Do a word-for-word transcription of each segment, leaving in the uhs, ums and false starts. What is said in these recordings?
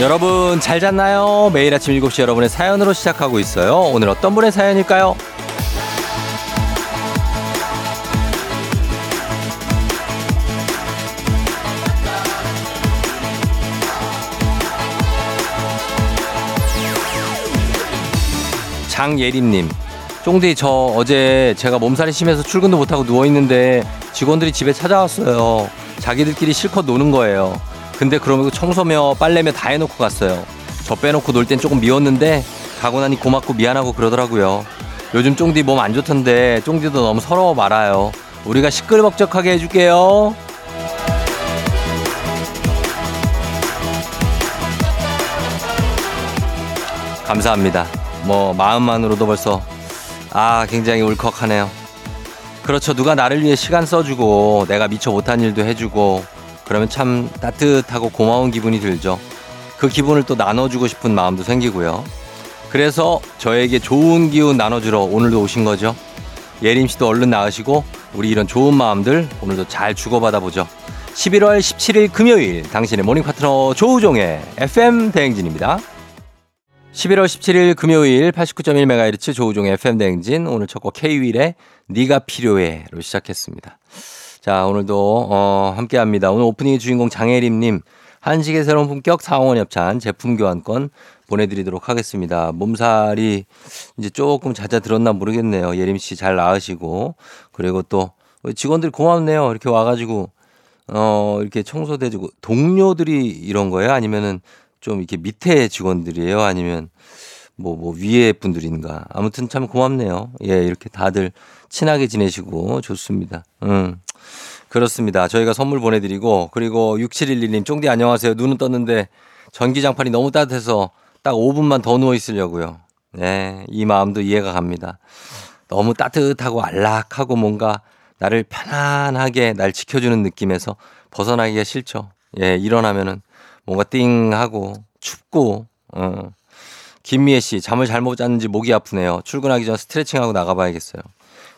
여러분 잘 잤나요? 매일 아침 일곱 시 여러분의 사연으로 시작하고 있어요. 오늘 어떤 분의 사연일까요? 장예림님, 쫑디 저 어제 제가 몸살이 심해서 출근도 못하고 누워있는데 직원들이 집에 찾아왔어요. 자기들끼리 실컷 노는 거예요. 근데 그러면서 청소며 빨래며 다 해놓고 갔어요. 저 빼놓고 놀 땐 조금 미웠는데 가고 나니 고맙고 미안하고 그러더라고요. 요즘 쫑디 몸 안 좋던데 쫑디도 너무 서러워 말아요. 우리가 시끌벅적하게 해줄게요. 감사합니다. 뭐 마음만으로도 벌써 아 굉장히 울컥하네요. 그렇죠. 누가 나를 위해 시간 써주고 내가 미처 못한 일도 해주고 그러면 참 따뜻하고 고마운 기분이 들죠. 그 기분을 또 나눠주고 싶은 마음도 생기고요. 그래서 저에게 좋은 기운 나눠주러 오늘도 오신 거죠. 예림씨도 얼른 나으시고 우리 이런 좋은 마음들 오늘도 잘 주고받아 보죠. 십일월 십칠일 금요일 당신의 모닝 파트너 조우종의 에프엠 대행진입니다. 십일월 십칠일 금요일 팔십구 점 일 메가헤르츠 조우종의 에프엠 대행진, 오늘 첫 곡 K-윌의 네가 필요해로 시작했습니다. 자, 오늘도 어, 함께합니다. 오늘 오프닝의 주인공 장혜림님, 한식의 새로운 품격 사홍원 협찬 제품 교환권 보내드리도록 하겠습니다. 몸살이 이제 조금 잦아들었나 모르겠네요. 예림씨 잘 나으시고, 그리고 또 직원들 고맙네요. 이렇게 와가지고 어, 이렇게 청소돼주고. 동료들이 이런 거예요? 아니면은 좀 이렇게 밑에 직원들이에요? 아니면 뭐, 뭐 위에 분들인가? 아무튼 참 고맙네요. 예, 이렇게 다들 친하게 지내시고 좋습니다. 음, 그렇습니다. 저희가 선물 보내드리고, 그리고 육칠일일님, 쫑디 안녕하세요. 눈은 떴는데 전기장판이 너무 따뜻해서 딱 오 분만 더 누워 있으려고요. 네, 이 마음도 이해가 갑니다. 너무 따뜻하고 안락하고 뭔가 나를 편안하게 날 지켜주는 느낌에서 벗어나기가 싫죠. 예, 일어나면은 뭔가 띵하고 춥고. 어. 김미애 씨, 잠을 잘못 잤는지 목이 아프네요. 출근하기 전 스트레칭하고 나가봐야겠어요.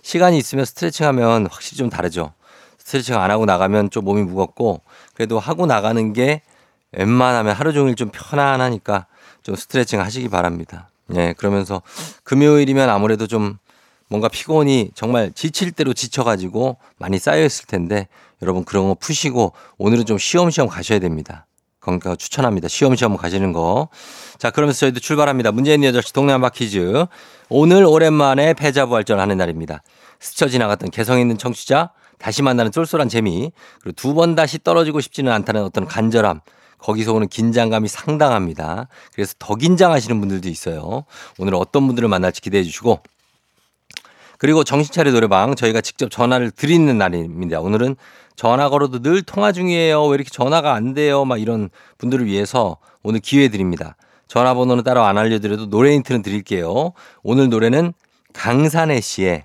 시간이 있으면 스트레칭하면 확실히 좀 다르죠. 스트레칭 안 하고 나가면 좀 몸이 무겁고, 그래도 하고 나가는 게 웬만하면 하루 종일 좀 편안하니까 좀 스트레칭 하시기 바랍니다. 예, 그러면서 금요일이면 아무래도 좀 뭔가 피곤이 정말 지칠 대로 지쳐가지고 많이 쌓여있을 텐데, 여러분 그런 거 푸시고 오늘은 좀 쉬엄쉬엄 가셔야 됩니다. 그러니까 추천합니다. 쉬엄쉬엄 가시는 거. 자, 그러면서 저희도 출발합니다. 문재인 여자씨 동네 한바 퀴즈. 오늘 오랜만에 패자부활전하는 날입니다. 스쳐 지나갔던 개성 있는 청취자, 다시 만나는 쏠쏠한 재미, 그리고 두 번 다시 떨어지고 싶지는 않다는 어떤 간절함, 거기서 오는 긴장감이 상당합니다. 그래서 더 긴장하시는 분들도 있어요. 오늘 어떤 분들을 만날지 기대해 주시고, 그리고 정신차려 노래방, 저희가 직접 전화를 드리는 날입니다. 오늘은 전화 걸어도 늘 통화 중이에요. 왜 이렇게 전화가 안 돼요? 막 이런 분들을 위해서 오늘 기회 드립니다. 전화번호는 따로 안 알려드려도 노래 힌트는 드릴게요. 오늘 노래는 강산해 씨의,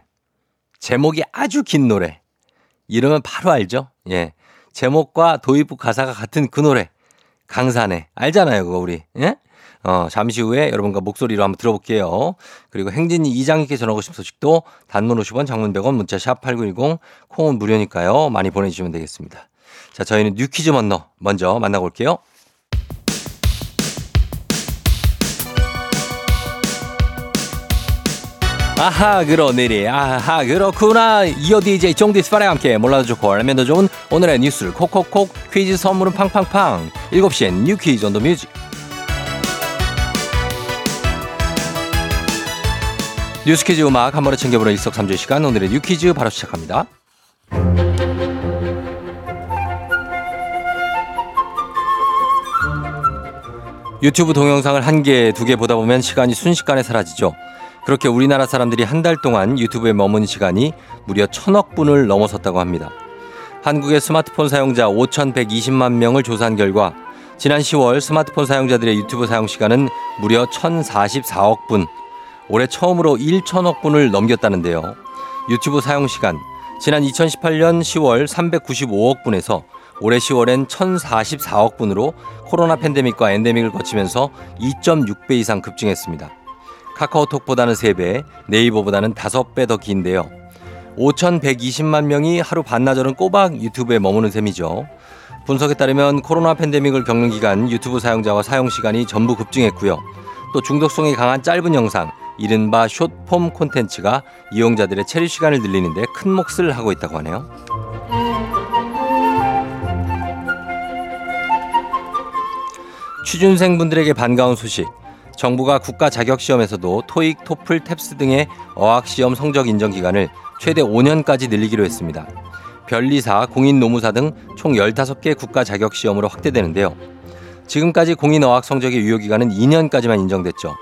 제목이 아주 긴 노래. 이러면 바로 알죠? 예. 제목과 도입부 가사가 같은 그 노래. 강산해. 알잖아요, 그거 우리. 예? 어, 잠시 후에 여러분과 목소리로 한번 들어볼게요. 그리고 행진이 이장님께 전하고 싶은 소식도 단문 오십 원, 장문 백 원, 문자 샵 팔구일공, 콩은 무료니까요. 많이 보내주시면 되겠습니다. 자, 저희는 뉴퀴즈 먼너 먼저 만나고 올게요. 아하 그런 일이, 아하 그렇구나. 이어 디제이 종디스파레와 함께 몰라도 좋고 알면 더 좋은 오늘의 뉴스를 콕콕콕, 퀴즈 선물은 팡팡팡. 일곱 시엔 뉴퀴즈 온 더 뮤직. 뉴스 퀴즈 음악 한 번에 챙겨보는 일석삼조의 시간, 오늘의 뉴 퀴즈 바로 시작합니다. 유튜브 동영상을 한 개, 두 개 보다 보면 시간이 순식간에 사라지죠. 그렇게 우리나라 사람들이 한 달 동안 유튜브에 머문 시간이 무려 천억 분을 넘어섰다고 합니다. 한국의 스마트폰 사용자 오천백이십만 명을 조사한 결과 지난 시월 스마트폰 사용자들의 유튜브 사용 시간은 무려 천사십사억 분, 올해 처음으로 천억 분을 넘겼다는데요. 유튜브 사용 시간, 지난 이천십팔 년 시월 삼백구십오억 분에서 올해 시월엔 천사십사억 분으로 코로나 팬데믹과 엔데믹을 거치면서 이점육 배 이상 급증했습니다. 카카오톡보다는 세 배, 네이버보다는 다섯 배 더 긴데요. 오천백이십만 명이 하루 반나절은 꼬박 유튜브에 머무는 셈이죠. 분석에 따르면 코로나 팬데믹을 겪는 기간 유튜브 사용자와 사용시간이 전부 급증했고요. 또 중독성이 강한 짧은 영상, 이른바 숏폼 콘텐츠가 이용자들의 체류 시간을 늘리는 데 큰 몫을 하고 있다고 하네요. 취준생분들에게 반가운 소식. 정부가 국가 자격시험에서도 토익, 토플, 탭스 등의 어학시험 성적 인정 기간을 최대 오 년까지 늘리기로 했습니다. 변리사, 공인노무사 등 총 열다섯 개 국가 자격시험으로 확대되는데요. 지금까지 공인어학 성적의 유효기간은 이 년까지만 인정됐죠.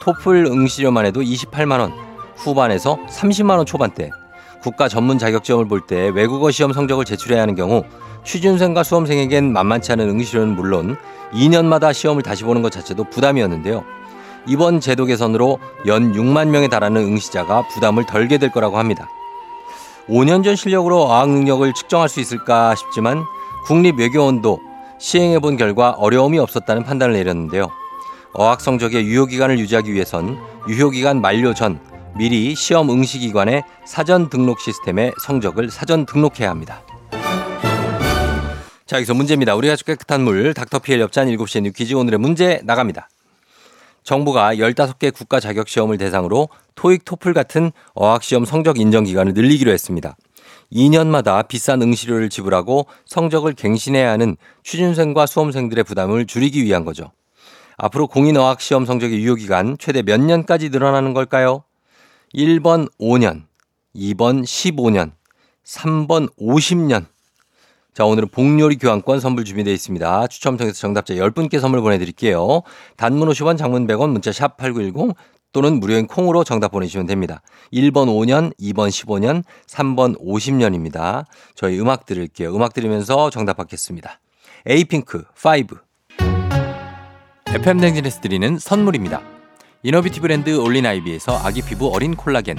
토플 응시료만 해도 이십팔만 원, 후반에서 삼십만 원 초반대, 국가 전문 자격시험을 볼 때 외국어 시험 성적을 제출해야 하는 경우 취준생과 수험생에겐 만만치 않은 응시료는 물론 이 년마다 시험을 다시 보는 것 자체도 부담이었는데요. 이번 제도 개선으로 연 육만 명에 달하는 응시자가 부담을 덜게 될 거라고 합니다. 오 년 전 실력으로 어학 능력을 측정할 수 있을까 싶지만 국립외교원도 시행해본 결과 어려움이 없었다는 판단을 내렸는데요. 어학 성적의 유효기간을 유지하기 위해선 유효기간 만료 전 미리 시험 응시기관의 사전 등록 시스템에 성적을 사전 등록해야 합니다. 자, 여기서 문제입니다. 우리 가족 깨끗한 물, 닥터피엘 엽찬 일곱 시에 뉴퀴즈 오늘의 문제 나갑니다. 정부가 열다섯 개 국가 자격시험을 대상으로 토익, 토플 같은 어학시험 성적 인정기간을 늘리기로 했습니다. 이 년마다 비싼 응시료를 지불하고 성적을 갱신해야 하는 취준생과 수험생들의 부담을 줄이기 위한 거죠. 앞으로 공인어학시험 성적의 유효기간 최대 몇 년까지 늘어나는 걸까요? 일 번 오 년, 이 번 십오 년, 삼 번 오십 년. 자, 오늘은 복요리 교환권 선물 준비되어 있습니다. 추첨 통해서 정답자 열 분께 선물 보내드릴게요. 단문 오십 원, 장문 백 원, 문자 샵 팔구일공 또는 무료인 콩으로 정답 보내주시면 됩니다. 일 번 오 년, 이 번 십오 년, 삼 번 오십 년입니다. 저희 음악 들을게요. 음악 들으면서 정답 받겠습니다. 에이핑크 오. 에프엠 냉진에서 드리는 선물입니다. 이너비티 브랜드 올린아이비에서 아기 피부 어린 콜라겐,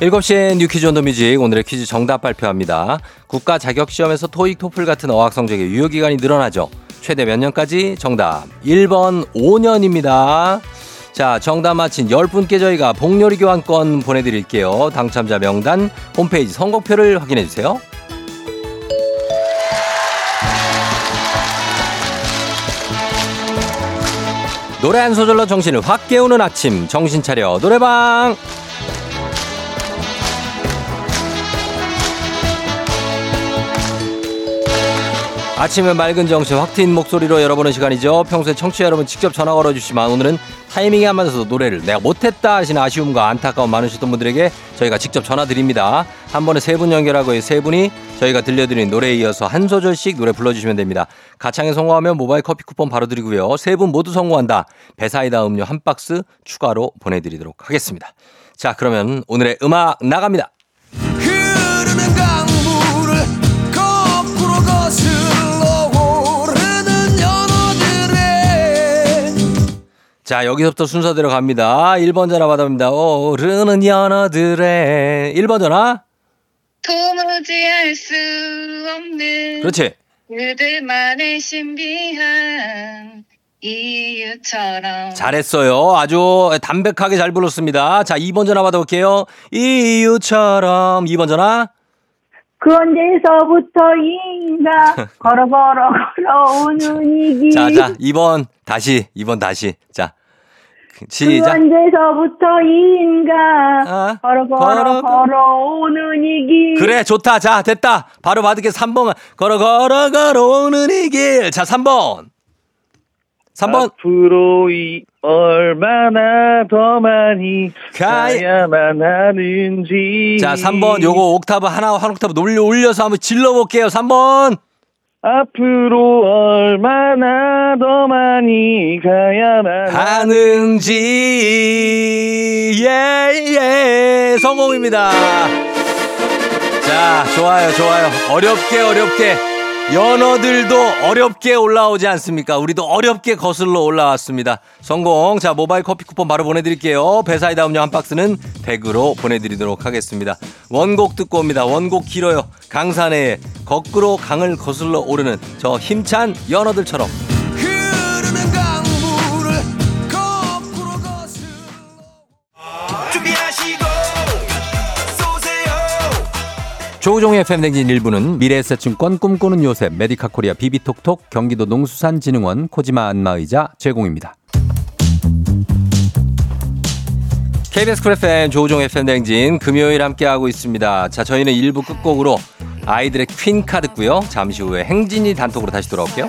일곱 시에 뉴퀴즈 온 더 뮤직 오늘의 퀴즈 정답 발표합니다. 국가 자격시험에서 토익, 토플 같은 어학 성적의 유효기간이 늘어나죠. 최대 몇 년까지? 정답 일 번 오 년입니다. 자, 정답 맞힌 열 분께 저희가 복요리 교환권 보내드릴게요. 당첨자 명단 홈페이지 선곡표를 확인해주세요. 노래 한 소절로 정신을 확 깨우는 아침, 정신 차려 노래방. 아침에 맑은 정신 확 트인 목소리로 열어보는 시간이죠. 평소에 청취자 여러분 직접 전화 걸어주시지만 오늘은 타이밍이 안 맞아서 노래를 내가 못했다 하시는 아쉬움과 안타까움 많으셨던 분들에게 저희가 직접 전화드립니다. 한 번에 세 분 연결하고 세 분이 저희가 들려드린 노래에 이어서 한 소절씩 노래 불러주시면 됩니다. 가창에 성공하면 모바일 커피 쿠폰 바로 드리고요. 세 분 모두 성공한다. 배사이다 음료 한 박스 추가로 보내드리도록 하겠습니다. 자, 그러면 오늘의 음악 나갑니다. 흐르는 강물을 거꾸로 거슬러 오르는 연어들의 자, 여기서부터 순서대로 갑니다. 일 번 전화 받아봅니다. 오르는 연어들의 일 번 전화. 도무지 알 수 없는 그렇지. 그들만의 신비한 이유처럼 잘했어요. 아주 담백하게 잘 불렀습니다. 자, 이 번 전화 받아볼게요. 이유처럼 이 번 전화. 그 언제서부터인가 걸어 걸어 걸어오는 이기. 자자 이 번 다시 이 번 다시 자 시작. 그 언제서부터인가 아, 걸어 걸어 걸어오는 이 길. 그래 좋다. 자 됐다. 바로 받을게. 삼 번 걸어 걸어 걸어오는 이 길. 자 삼 번. 삼 번. 앞으로 이 얼마나 더 많이 가야만 하는지. 자, 삼 번. 요거 옥타브 하나, 한 옥타브 올려, 올려서 한번 질러볼게요. 삼 번. 앞으로 얼마나 더 많이 가야만 하는지. 예, 예. 성공입니다. 자, 좋아요, 좋아요. 어렵게, 어렵게. 연어들도 어렵게 올라오지 않습니까? 우리도 어렵게 거슬러 올라왔습니다. 성공. 자, 모바일 커피 쿠폰 바로 보내드릴게요. 배사이다 음료 한 박스는 댁으로 보내드리도록 하겠습니다. 원곡 듣고 옵니다. 원곡 길어요. 강산에 거꾸로 강을 거슬러 오르는 저 힘찬 연어들처럼. 흐르는 강물을 거꾸로 거슬러 준비하시고 조우종의 에프엠 댕진 일부는 미래에셋증권 꿈꾸는 요새 메디카코리아 비비톡톡 경기도 농수산진흥원 코지마 안마의자 제공입니다. 케이비에스 쿨 에프엠 조우종 에프엠 댕진 금요일 함께하고 있습니다. 자, 저희는 일부 끝곡으로 아이들의 퀸카 듣고요. 잠시 후에 행진이 단톡으로 다시 돌아올게요.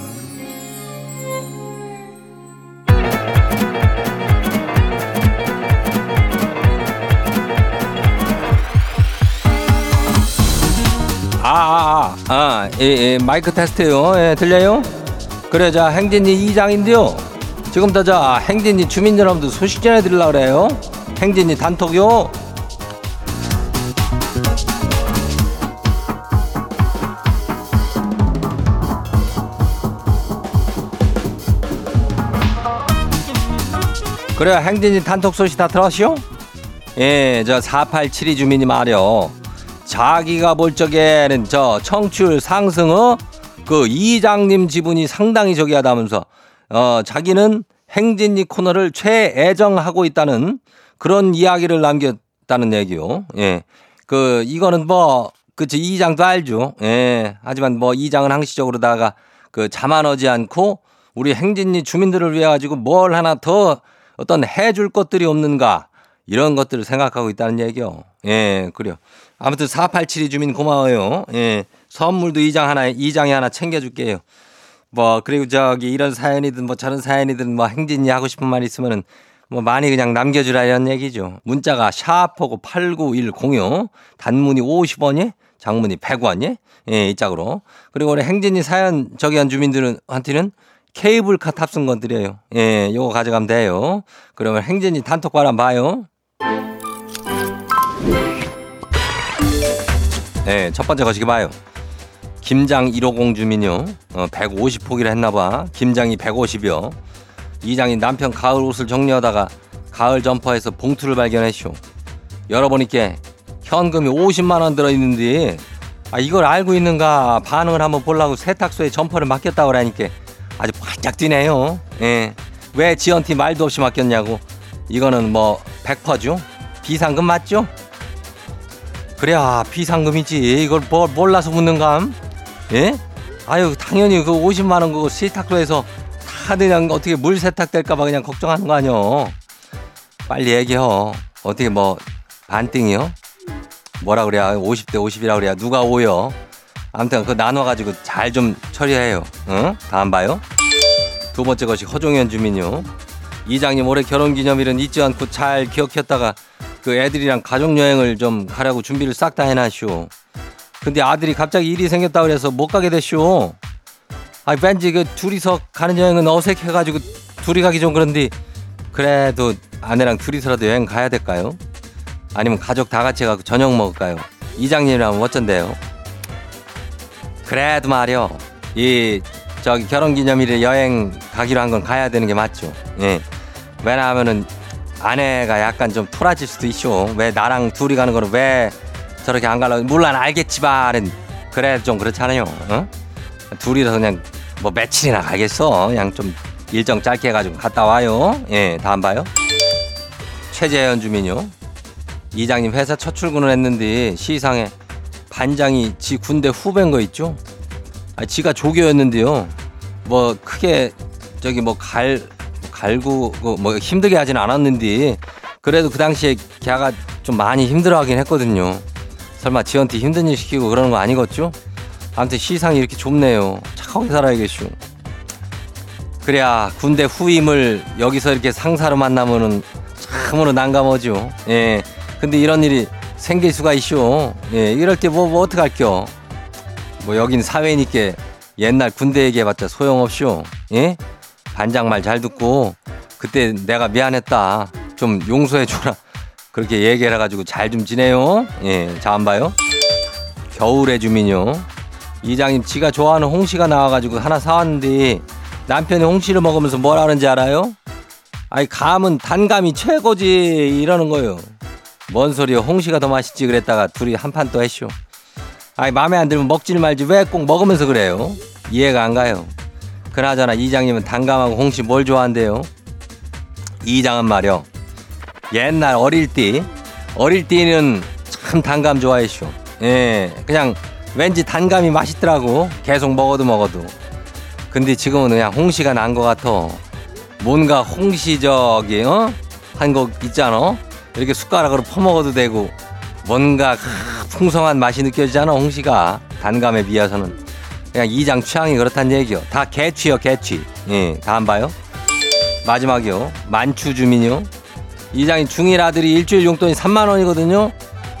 아, 아, 아, 예, 예, 마이크 테스트요. 예, 들려요? 그래, 자, 행진이 이장인데요. 지금부터 자, 행진이 주민 여러분들 소식 전해드리려고 그래요. 행진이 단톡요. 그래, 행진이 단톡 소식 다 들었시오? 예, 저 사팔칠이 주민이 말이요. 자기가 볼 적에는 저 청취율 상승어 그 이장님 지분이 상당히 저기 하다면서 어 자기는 행진이 코너를 최애정하고 있다는 그런 이야기를 남겼다는 얘기요. 예. 그 이거는 뭐 그치 이장도 알죠. 예. 하지만 뭐 이장은 항시적으로다가 그 자만하지 않고 우리 행진이 주민들을 위해 가지고 뭘 하나 더 어떤 해줄 것들이 없는가 이런 것들을 생각하고 있다는 얘기요. 예. 그래요. 아무튼 사팔칠이 주민 고마워요. 예. 선물도 이장 하나, 이장에 하나 챙겨줄게요. 뭐, 그리고 저기 이런 사연이든 뭐 저런 사연이든 뭐 행진이 하고 싶은 말 있으면은 뭐 많이 그냥 남겨주라 이런 얘기죠. 문자가 샤프하고 팔구일공요. 단문이 오십 원이 장문이 백 원이 예, 이 짝으로. 그리고 우리 행진이 사연 저기 한 주민들은, 한테는 케이블카 탑승권 드려요. 예, 요거 가져가면 돼요. 그러면 행진이 단톡 바람 봐요. 네, 첫 번째 거시기 봐요. 김장 일오공 주민요. 어, 백오십 포기를 했나봐. 김장이 백오십이요. 이장이 남편 가을 옷을 정리하다가 가을 점퍼에서 봉투를 발견했쇼. 열어보니까 현금이 오십만 원 들어있는데 아, 이걸 알고 있는가 반응을 한번 보려고 세탁소에 점퍼를 맡겼다고 하니까 아주 바짝 뛰네요. 예. 왜 지원팀 말도 없이 맡겼냐고. 이거는 뭐 백 퍼센트죠. 비상금 맞죠? 그래야 비상금이지. 이걸 뭐 몰라서 묻는감? 예? 아유 당연히 그 오십만 원 그거 세탁로 해서 다 그냥 어떻게 물 세탁될까봐 그냥 걱정하는 거 아뇨. 빨리 얘기해. 어떻게 뭐 반띵이요? 뭐라 그래야 오십 대 오십이라 그래야 누가 오요? 아무튼 그거 나눠가지고 잘 좀 처리해요. 응? 다음 봐요. 두 번째 것이 허종현 주민요. 이장님 올해 결혼기념일은 잊지 않고 잘 기억했다가 그 애들이랑 가족여행을 좀 가려고 준비를 싹 다 해놨쇼. 근데 아들이 갑자기 일이 생겼다 그래서 못 가게 됐쇼. 아 왠지 그 둘이서 가는 여행은 어색해가지고 둘이 가기 좀 그런데 그래도 아내랑 둘이서라도 여행 가야 될까요? 아니면 가족 다 같이 가고 저녁 먹을까요? 이장님이라면 어쩐대요? 그래도 말이요. 이 저기 결혼기념일에 여행 가기로 한 건 가야 되는 게 맞죠. 예. 왜냐하면은 아내가 약간 좀 토라질 수도 있쇼. 왜 나랑 둘이 가는 거는 왜 저렇게 안 가려고. 물론 알겠지만 그래 좀 그렇잖아요. 어? 둘이서 그냥 뭐 며칠이나 가겠어. 그냥 좀 일정 짧게 해가지고 갔다 와요. 예, 다음 봐요. 최재현 주민요. 이장님 회사 첫 출근을 했는데 시상에 반장이 지 군대 후배인 거 있죠? 아, 지가 조교였는데요. 뭐 크게 저기 뭐 갈 갈고 뭐 힘들게 하진 않았는데 그래도 그 당시에 걔가 좀 많이 힘들어하긴 했거든요. 설마 지원티 힘든 일 시키고 그러는 거 아니겠죠? 아무튼 시상이 이렇게 좁네요. 착하게 살아야겠슈. 그래야 군대 후임을 여기서 이렇게 상사로 만나면은 참으로 난감하죠. 예. 근데 이런 일이 생길 수가 있쇼. 예. 이럴 때 뭐 뭐 어떡할겨. 뭐 여긴 사회니까 옛날 군대 얘기해봤자 소용없쇼. 예? 반장 말 잘 듣고 그때 내가 미안했다 좀 용서해줘라 그렇게 얘기해가지고 잘 좀 지내요. 예, 자 안 봐요. 겨울의 주민요. 이장님 지가 좋아하는 홍시가 나와가지고 하나 사왔는데 남편이 홍시를 먹으면서 뭘 하는지 알아요? 아이 감은 단감이 최고지 이러는 거요. 뭔 소리요. 홍시가 더 맛있지 그랬다가 둘이 한판 또 했쇼. 아이 마음에 안 들면 먹질 말지 왜 꼭 먹으면서 그래요. 이해가 안 가요. 그나저나 이장님은 단감하고 홍시 뭘 좋아한대요? 이장은 말이요. 옛날 어릴 때 어릴 때는 참 단감 좋아했쇼. 예, 그냥 왠지 단감이 맛있더라고. 계속 먹어도 먹어도. 근데 지금은 그냥 홍시가 난 것 같아. 뭔가 홍시 저기 어? 한 거 있잖아. 이렇게 숟가락으로 퍼먹어도 되고 뭔가 풍성한 맛이 느껴지잖아. 홍시가 단감에 비해서는 그냥 이장 취향이 그렇단 얘기요. 다 개취요 개취. 예, 다 안 봐요. 마지막이요. 만추 주민요. 이장이 중일 아들이 일주일 용돈이 삼만 원이거든요.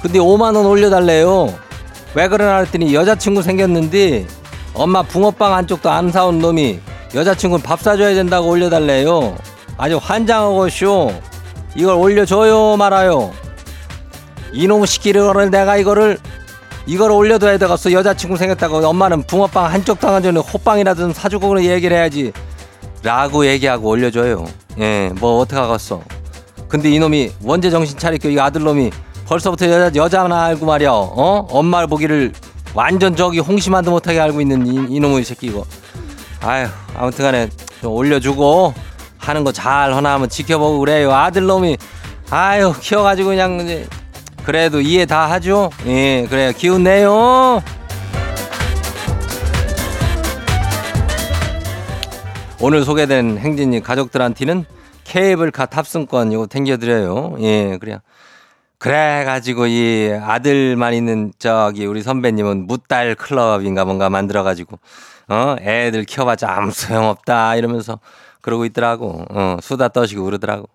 근데 오만 원 올려달래요. 왜 그러나 했더니 여자친구 생겼는데 엄마 붕어빵 한쪽도 안 사온 놈이 여자친구는 밥 사줘야 된다고 올려달래요. 아주 환장하고쇼. 이걸 올려줘요 말아요. 이놈 시키려고 내가 이거를 이걸 올려둬야 되겠어. 여자친구 생겼다고 엄마는 붕어빵 한쪽도 안 사주는 호빵이라도 좀 사주고 그런 얘기를 해야지 라고 얘기하고 올려줘요. 예, 뭐 어떡하겠어. 근데 이놈이 원제 정신 차리고 이 아들놈이 벌써부터 여자, 여자나 알고 말이야. 어? 엄마를 보기를 완전 저기 홍심만도 못하게 알고 있는 이, 이놈의 새끼 이거. 아휴 아무튼 간에 좀 올려주고 하는 거 잘 하나 하면 지켜보고 그래요. 아들놈이 아유 키워가지고 그냥 이제 그래도 이해 다 하죠. 예 그래요. 기운 내요. 오늘 소개된 행진이 가족들한테는 케이블카 탑승권 이거 땡겨드려요. 예, 그래요. 그래가지고 이 아들만 있는 저기 우리 선배님은 무딸 클럽인가 뭔가 만들어가지고 어 애들 키워봤자 아무 소용없다 이러면서 그러고 있더라고. 어, 수다 떠시고 그러더라고.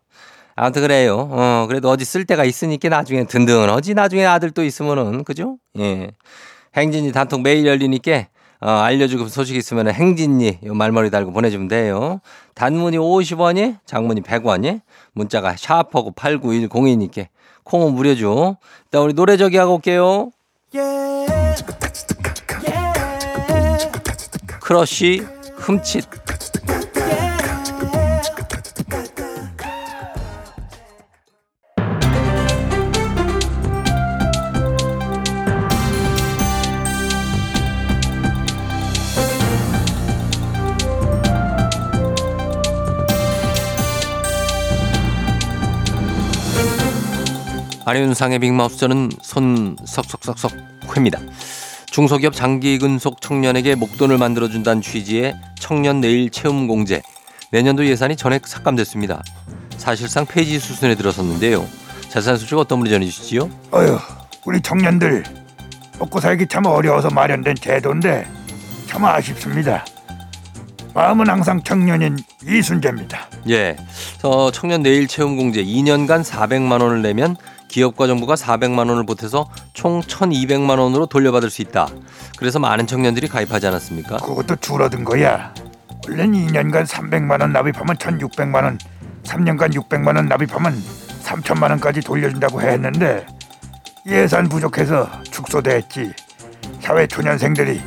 아무튼 그래요. 어, 그래도 어디 쓸 데가 있으니까 나중에 든든하지. 나중에 아들 또 있으면은 그죠? 예. 행진이 단톡 매일 열리니까 어, 알려주고 소식 있으면 행진이 말머리 달고 보내주면 돼요. 단문이 오십 원이 장문이 백 원이 문자가 샤프하고 팔구일공이니까 콩은 무료죠. 일단 우리 노래 저기 하고 올게요. Yeah. Yeah. 크러쉬 흠칫. 안윤상의 빅마우스는 손 석석석석 회입니다. 중소기업 장기근속 청년에게 목돈을 만들어준다는 취지의 청년 내일 채움 공제. 내년도 예산이 전액 삭감됐습니다. 사실상 폐지 수순에 들어섰는데요. 자세한 소식 어떤 분이 전해주시지요? 어휴, 우리 청년들 먹고 살기 참 어려워서 마련된 제도인데 참 아쉽습니다. 마음은 항상 청년인 이순재입니다. 예, 어, 청년 내일 채움 공제 이 년간 사백만 원을 내면 기업과 정부가 사백만 원을 보태서 총 천이백만 원으로 돌려받을 수 있다. 그래서 많은 청년들이 가입하지 않았습니까? 그것도 줄어든 거야. 원래는 이 년간 삼백만 원 납입하면 천육백만 원, 삼 년간 육백만 원 납입하면 삼천만 원까지 돌려준다고 했는데 예산 부족해서 축소됐지. 사회 초년생들이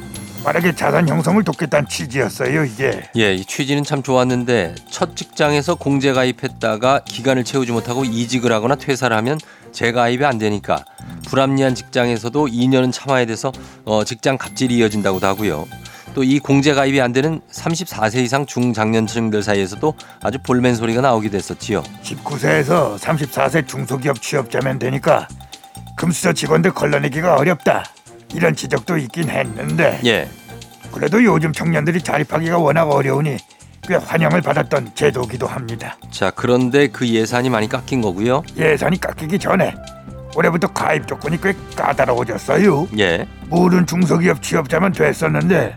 빠르게 자산 형성을 돕겠다는 취지였어요, 이게. 예, 이 취지는 참 좋았는데 첫 직장에서 공제 가입했다가 기간을 채우지 못하고 이직을 하거나 퇴사를 하면 재가입이 안 되니까 불합리한 직장에서도 이 년은 참아야 돼서 어, 직장 갑질이 이어진다고도 하고요. 또 이 공제 가입이 안 되는 삼십사 세 이상 중장년층들 사이에서도 아주 볼멘 소리가 나오기도 했었지요. 십구 세에서 삼십사 세 중소기업 취업자면 되니까 금수저 직원들 걸러내기가 어렵다. 이런 지적도 있긴 했는데 예. 그래도 요즘 청년들이 자립하기가 워낙 어려우니 꽤 환영을 받았던 제도기도 합니다. 자, 그런데 그 예산이 많이 깎인 거고요. 예산이 깎이기 전에 올해부터 가입 조건이 꽤 까다로워졌어요. 예. 모든 중소기업 취업자만 됐었는데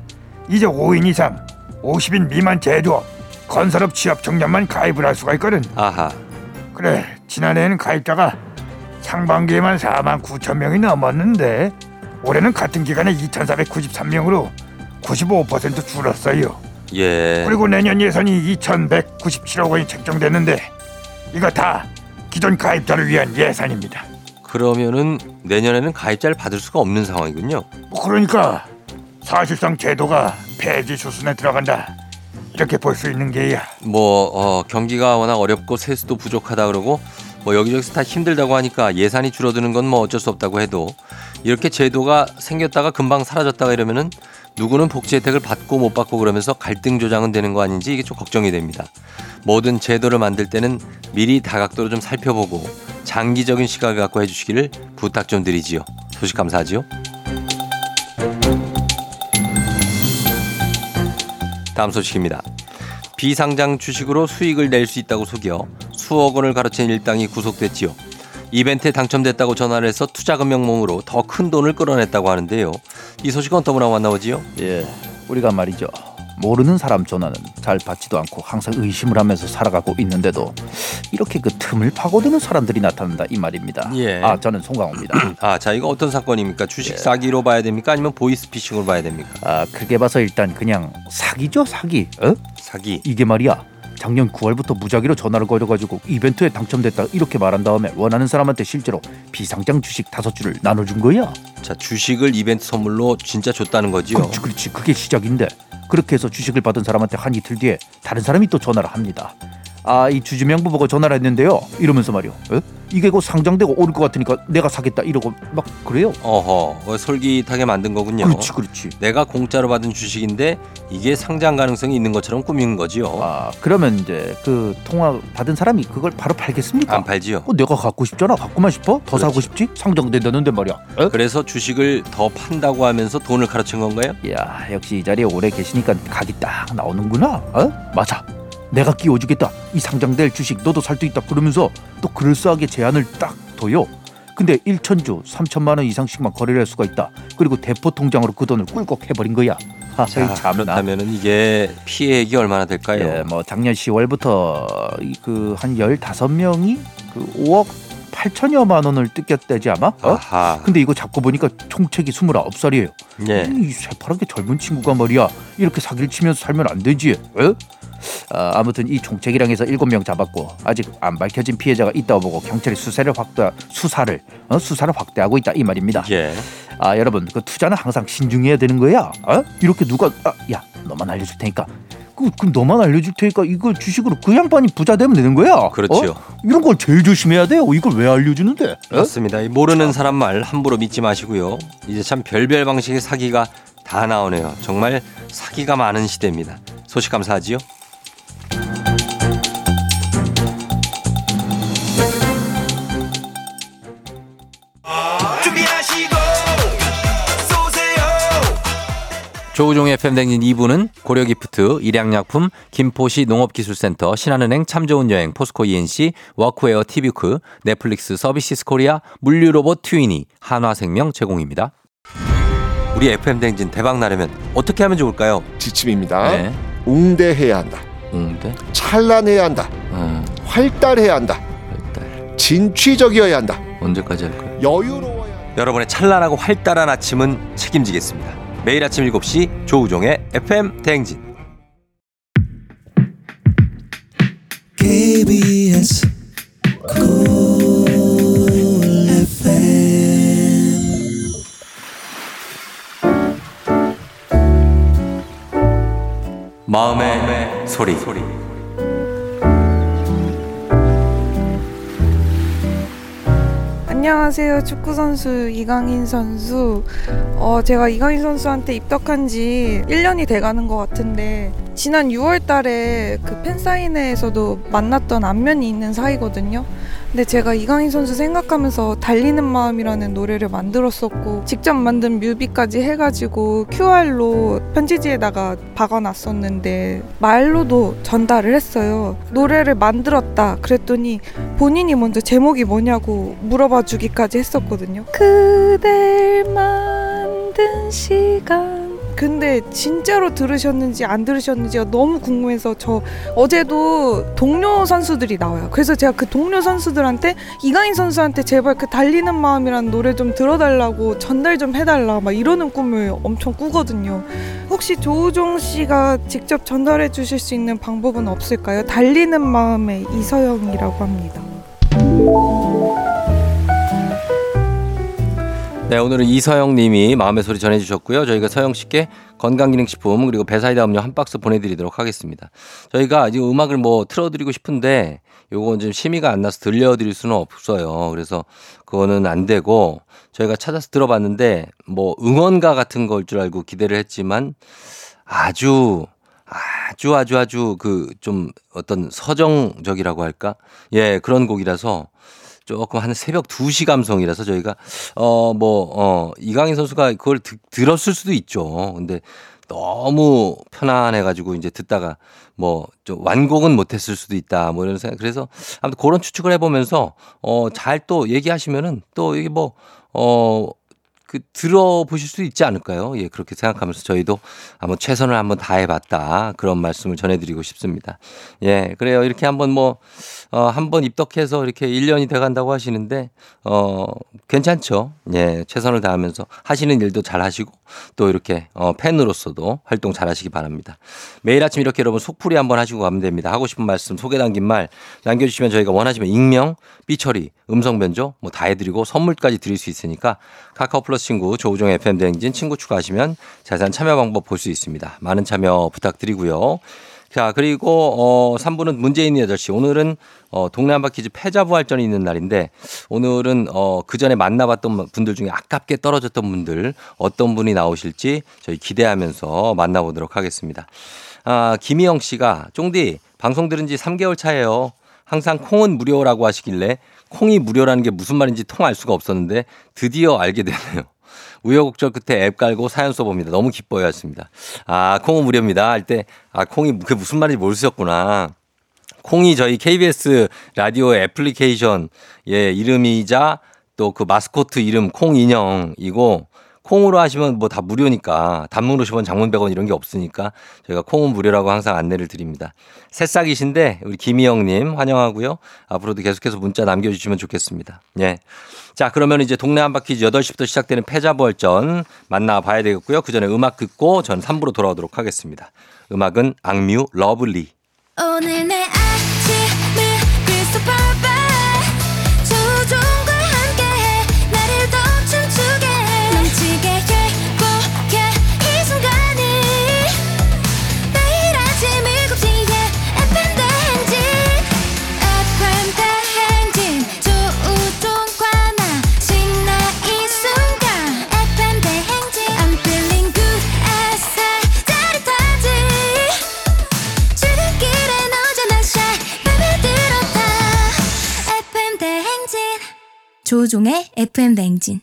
이제 오 인 이상, 오십 인 미만 제조업, 건설업 취업 청년만 가입을 할 수가 있거든. 아하. 그래, 지난해에는 가입자가 상반기에만 사만 구천 명이 넘었는데 올해는 같은 기간에 이천사백구십삼 명으로 구십오 퍼센트 줄었어요. 예. 그리고 내년 예산이 이천백구십칠억 원이 책정됐는데 이거 다 기존 가입자를 위한 예산입니다. 그러면은 내년에는 가입자를 받을 수가 없는 상황이군요. 뭐 그러니까 사실상 제도가 폐지 수순에 들어간다. 이렇게 볼 수 있는 게야. 뭐 어, 경기가 워낙 어렵고 세수도 부족하다 그러고 뭐 여기저기서 다 힘들다고 하니까 예산이 줄어드는 건 뭐 어쩔 수 없다고 해도 이렇게 제도가 생겼다가 금방 사라졌다가 이러면은 누구는 복지 혜택을 받고 못 받고 그러면서 갈등 조장은 되는 거 아닌지 이게 좀 걱정이 됩니다. 모든 제도를 만들 때는 미리 다각도로 좀 살펴보고 장기적인 시각을 갖고 해주시기를 부탁 좀 드리지요. 소식 감사하지요. 다음 소식입니다. 비상장 주식으로 수익을 낼 수 있다고 속여 수억 원을 가로챈 일당이 구속됐지요. 이벤트에 당첨됐다고 전화를 해서 투자금 명목으로 더 큰 돈을 끌어냈다고 하는데요. 이 소식은 어떤 분하고 만나보지요? 예, 우리가 말이죠. 모르는 사람 전화는 잘 받지도 않고 항상 의심을 하면서 살아가고 있는데도 이렇게 그 틈을 파고드는 사람들이 나타난다 이 말입니다. 예. 아, 저는 송강호입니다. 아, 자, 이거 어떤 사건입니까? 주식 예. 사기로 봐야 됩니까? 아니면 보이스피싱으로 봐야 됩니까? 아, 크게 봐서 일단 그냥 사기죠, 사기. 어? 사기. 이게 말이야. 작년 구월부터 무작위로 전화를 걸어가지고 이벤트에 당첨됐다 이렇게 말한 다음에 원하는 사람한테 실제로 비상장 주식 다섯 주를 나눠준 거야. 자, 주식을 이벤트 선물로 진짜 줬다는 거지요. 그렇지, 그렇지. 그게 시작인데 그렇게 해서 주식을 받은 사람한테 한 이틀 뒤에 다른 사람이 또 전화를 합니다. 아, 이 주주명부 보고 전화를 했는데요. 이러면서 말이요. 에? 이게 곧 상장되고 오를 것 같으니까 내가 사겠다 이러고 막 그래요. 어허, 솔깃하게 만든 거군요. 그렇지, 그렇지. 내가 공짜로 받은 주식인데 이게 상장 가능성이 있는 것처럼 꾸민 거지요. 아, 그러면 이제 그 통화 받은 사람이 그걸 바로 팔겠습니까? 안 팔지요. 어, 내가 갖고 싶잖아. 갖고만 싶어? 더 그렇지. 사고 싶지? 상장된다는데 말이야. 에? 그래서 주식을 더 판다고 하면서 돈을 가르친 건가요? 이야, 역시 이 자리에 오래 계시니까 각이 딱 나오는구나. 어? 맞아. 내가 끼워주겠다. 이 상장될 주식 너도 살 수 있다. 그러면서 또 그럴싸하게 제안을 딱 둬요. 근데 일천 주, 삼천만 원 이상씩만 거래를 할 수가 있다. 그리고 대포 통장으로 그 돈을 꿀꺽 해버린 거야. 자, 그렇다면 이게 피해액이 얼마나 될까요? 예, 뭐 작년 시월부터 그 한 열다섯 명이 그 오억 팔천여만 원을 뜯겼대지 아마? 어? 근데 이거 잡고 보니까 총책이 스물아홉 살이에요. 예. 이 새파랗게 젊은 친구가 말이야. 이렇게 사기를 치면서 살면 안 되지. 에? 아, 아무튼 이 총책이랑 해서 일곱 명 잡았고 아직 안 밝혀진 피해자가 있다고 보고 경찰이 수사를 확대 수사를 어? 수사를 확대하고 있다 이 말입니다. 예. 아, 여러분, 그 투자는 항상 신중해야 되는 거야. 어? 이렇게 누가 아, 야, 너만 알려줄 테니까 그, 그럼 너만 알려줄 테니까 이걸 주식으로 그 양반이 부자 되면 되는 거야. 그렇죠. 어? 이런 걸 제일 조심해야 돼요. 이걸 왜 알려주는데? 맞습니다. 이 모르는 사람 말 함부로 믿지 마시고요. 이제 참 별별 방식의 사기가 다 나오네요. 정말 사기가 많은 시대입니다. 소식 감사하지요. 조우종의 에프엠 댕진 이 부는 고려기프트, 일양약품, 김포시 농업기술센터, 신한은행 참좋은여행, 포스코 이엔씨, 워크웨어 티뷰크, 넷플릭스 서비스 코리아, 물류로봇 트위니, 한화생명 제공입니다. 우리 에프엠 댕진 대박 나려면 어떻게 하면 좋을까요? 지침입니다. 네. 웅대해야 한다. 웅대? 찬란해야 한다. 음. 활달해야 한다. 활달. 진취적이어야 한다. 언제까지 할까요? 여유로워야 한다. 여러분의 찬란하고 활달한 아침은 책임지겠습니다. 매일 아침 일곱 시 조우종의 에프엠 대행진. 케이비에스 마음의, 마음의 소리. 소리. 안녕하세요. 축구선수 이강인 선수. 어, 제가 이강인 선수한테 입덕한 지 일 년이 돼가는 것 같은데, 지난 유월 달에 그 팬사인회에서도 만났던 안면이 있는 사이거든요. 근데 제가 이강인 선수 생각하면서 달리는 마음이라는 노래를 만들었었고, 직접 만든 뮤비까지 해가지고 큐알로 편지지에다가 박아놨었는데 말로도 전달을 했어요. 노래를 만들었다 그랬더니 본인이 먼저 제목이 뭐냐고 물어봐주기까지 했었거든요. 그댈 만든 시간. 근데 진짜로 들으셨는지 안 들으셨는지가 너무 궁금해서 저 어제도 동료 선수들이 나와요. 그래서 제가 그 동료 선수들한테 이강인 선수한테 제발 그 달리는 마음이라는 노래 좀 들어달라고 전달 좀 해달라 막 이러는 꿈을 엄청 꾸거든요. 혹시 조우종 씨가 직접 전달해 주실 수 있는 방법은 없을까요? 달리는 마음의 이서영이라고 합니다. 네, 오늘은 이서영 님이 마음의 소리 전해주셨고요. 저희가 서영 씨께 건강기능식품 그리고 배사이다 음료 한 박스 보내드리도록 하겠습니다. 저희가 지금 음악을 뭐 틀어드리고 싶은데 요건 좀 심의가 안 나서 들려드릴 수는 없어요. 그래서 그거는 안 되고, 저희가 찾아서 들어봤는데 뭐 응원가 같은 걸 줄 알고 기대를 했지만 아주 아주 아주 아주 그 좀 어떤 서정적이라고 할까? 예, 그런 곡이라서 조금 한 새벽 두 시 감성이라서 저희가 어 뭐 어 이강인 선수가 그걸 드, 들었을 수도 있죠. 근데 너무 편안해가지고 이제 듣다가 뭐 좀 완곡은 못했을 수도 있다 뭐 이런 생각. 그래서 아무튼 그런 추측을 해보면서 어 잘 또 얘기하시면은 또 이게 뭐 어 그 들어보실 수 있지 않을까요? 예, 그렇게 생각하면서 저희도 한번 최선을 한번 다해봤다 그런 말씀을 전해드리고 싶습니다. 예, 그래요. 이렇게 한번 뭐 어, 한번 입덕해서 이렇게 일 년이 돼간다고 하시는데 어, 괜찮죠. 예, 최선을 다하면서 하시는 일도 잘 하시고 또 이렇게 어, 팬으로서도 활동 잘 하시기 바랍니다. 매일 아침 이렇게 여러분 속풀이 한번 하시고 가면 됩니다. 하고 싶은 말씀, 소개 담긴 말 남겨주시면 저희가 원하시면 익명, 삐처리, 음성 변조 뭐 다 해드리고 선물까지 드릴 수 있으니까 카카오 플러스 친구 조우종 에프엠 대행진 친구 추가하시면 자세한 참여 방법 볼 수 있습니다. 많은 참여 부탁드리고요. 자, 그리고 어, 삼 부는 문재인 여덟 시. 오늘은 어, 동네 한바퀴즈 패자부활전이 있는 날인데, 오늘은 어, 그 전에 만나봤던 분들 중에 아깝게 떨어졌던 분들 어떤 분이 나오실지 저희 기대하면서 만나보도록 하겠습니다. 아, 김희영 씨가 쫑디 방송 들은 지 삼 개월 차예요. 항상 콩은 무료라고 하시길래 콩이 무료라는 게 무슨 말인지 통 알 수가 없었는데 드디어 알게 되네요. 우여곡절 끝에 앱 깔고 사연 써봅니다. 너무 기뻐요 했습니다. 아, 콩은 무료입니다 할 때 아, 콩이 그게 무슨 말인지 모르셨구나. 콩이 저희 케이비에스 라디오 애플리케이션 예 이름이자 또 그 마스코트 이름 콩 인형이고, 콩으로 하시면 뭐 다 무료니까 단문 오십 원 장문 백 원 이런 게 없으니까 저희가 콩은 무료라고 항상 안내를 드립니다. 새싹이신데 우리 김희영님 환영하고요. 앞으로도 계속해서 문자 남겨주시면 좋겠습니다. 예. 자, 그러면 이제 동네 한바퀴즈 여덟 시부터 시작되는 패자부활전 만나봐야 되겠고요. 그 전에 음악 듣고 전 삼 부로 돌아오도록 하겠습니다. 음악은 악뮤 러블리. 오늘 내 아침을 그래서 봐봐. 조우종의 에프엠 대행진.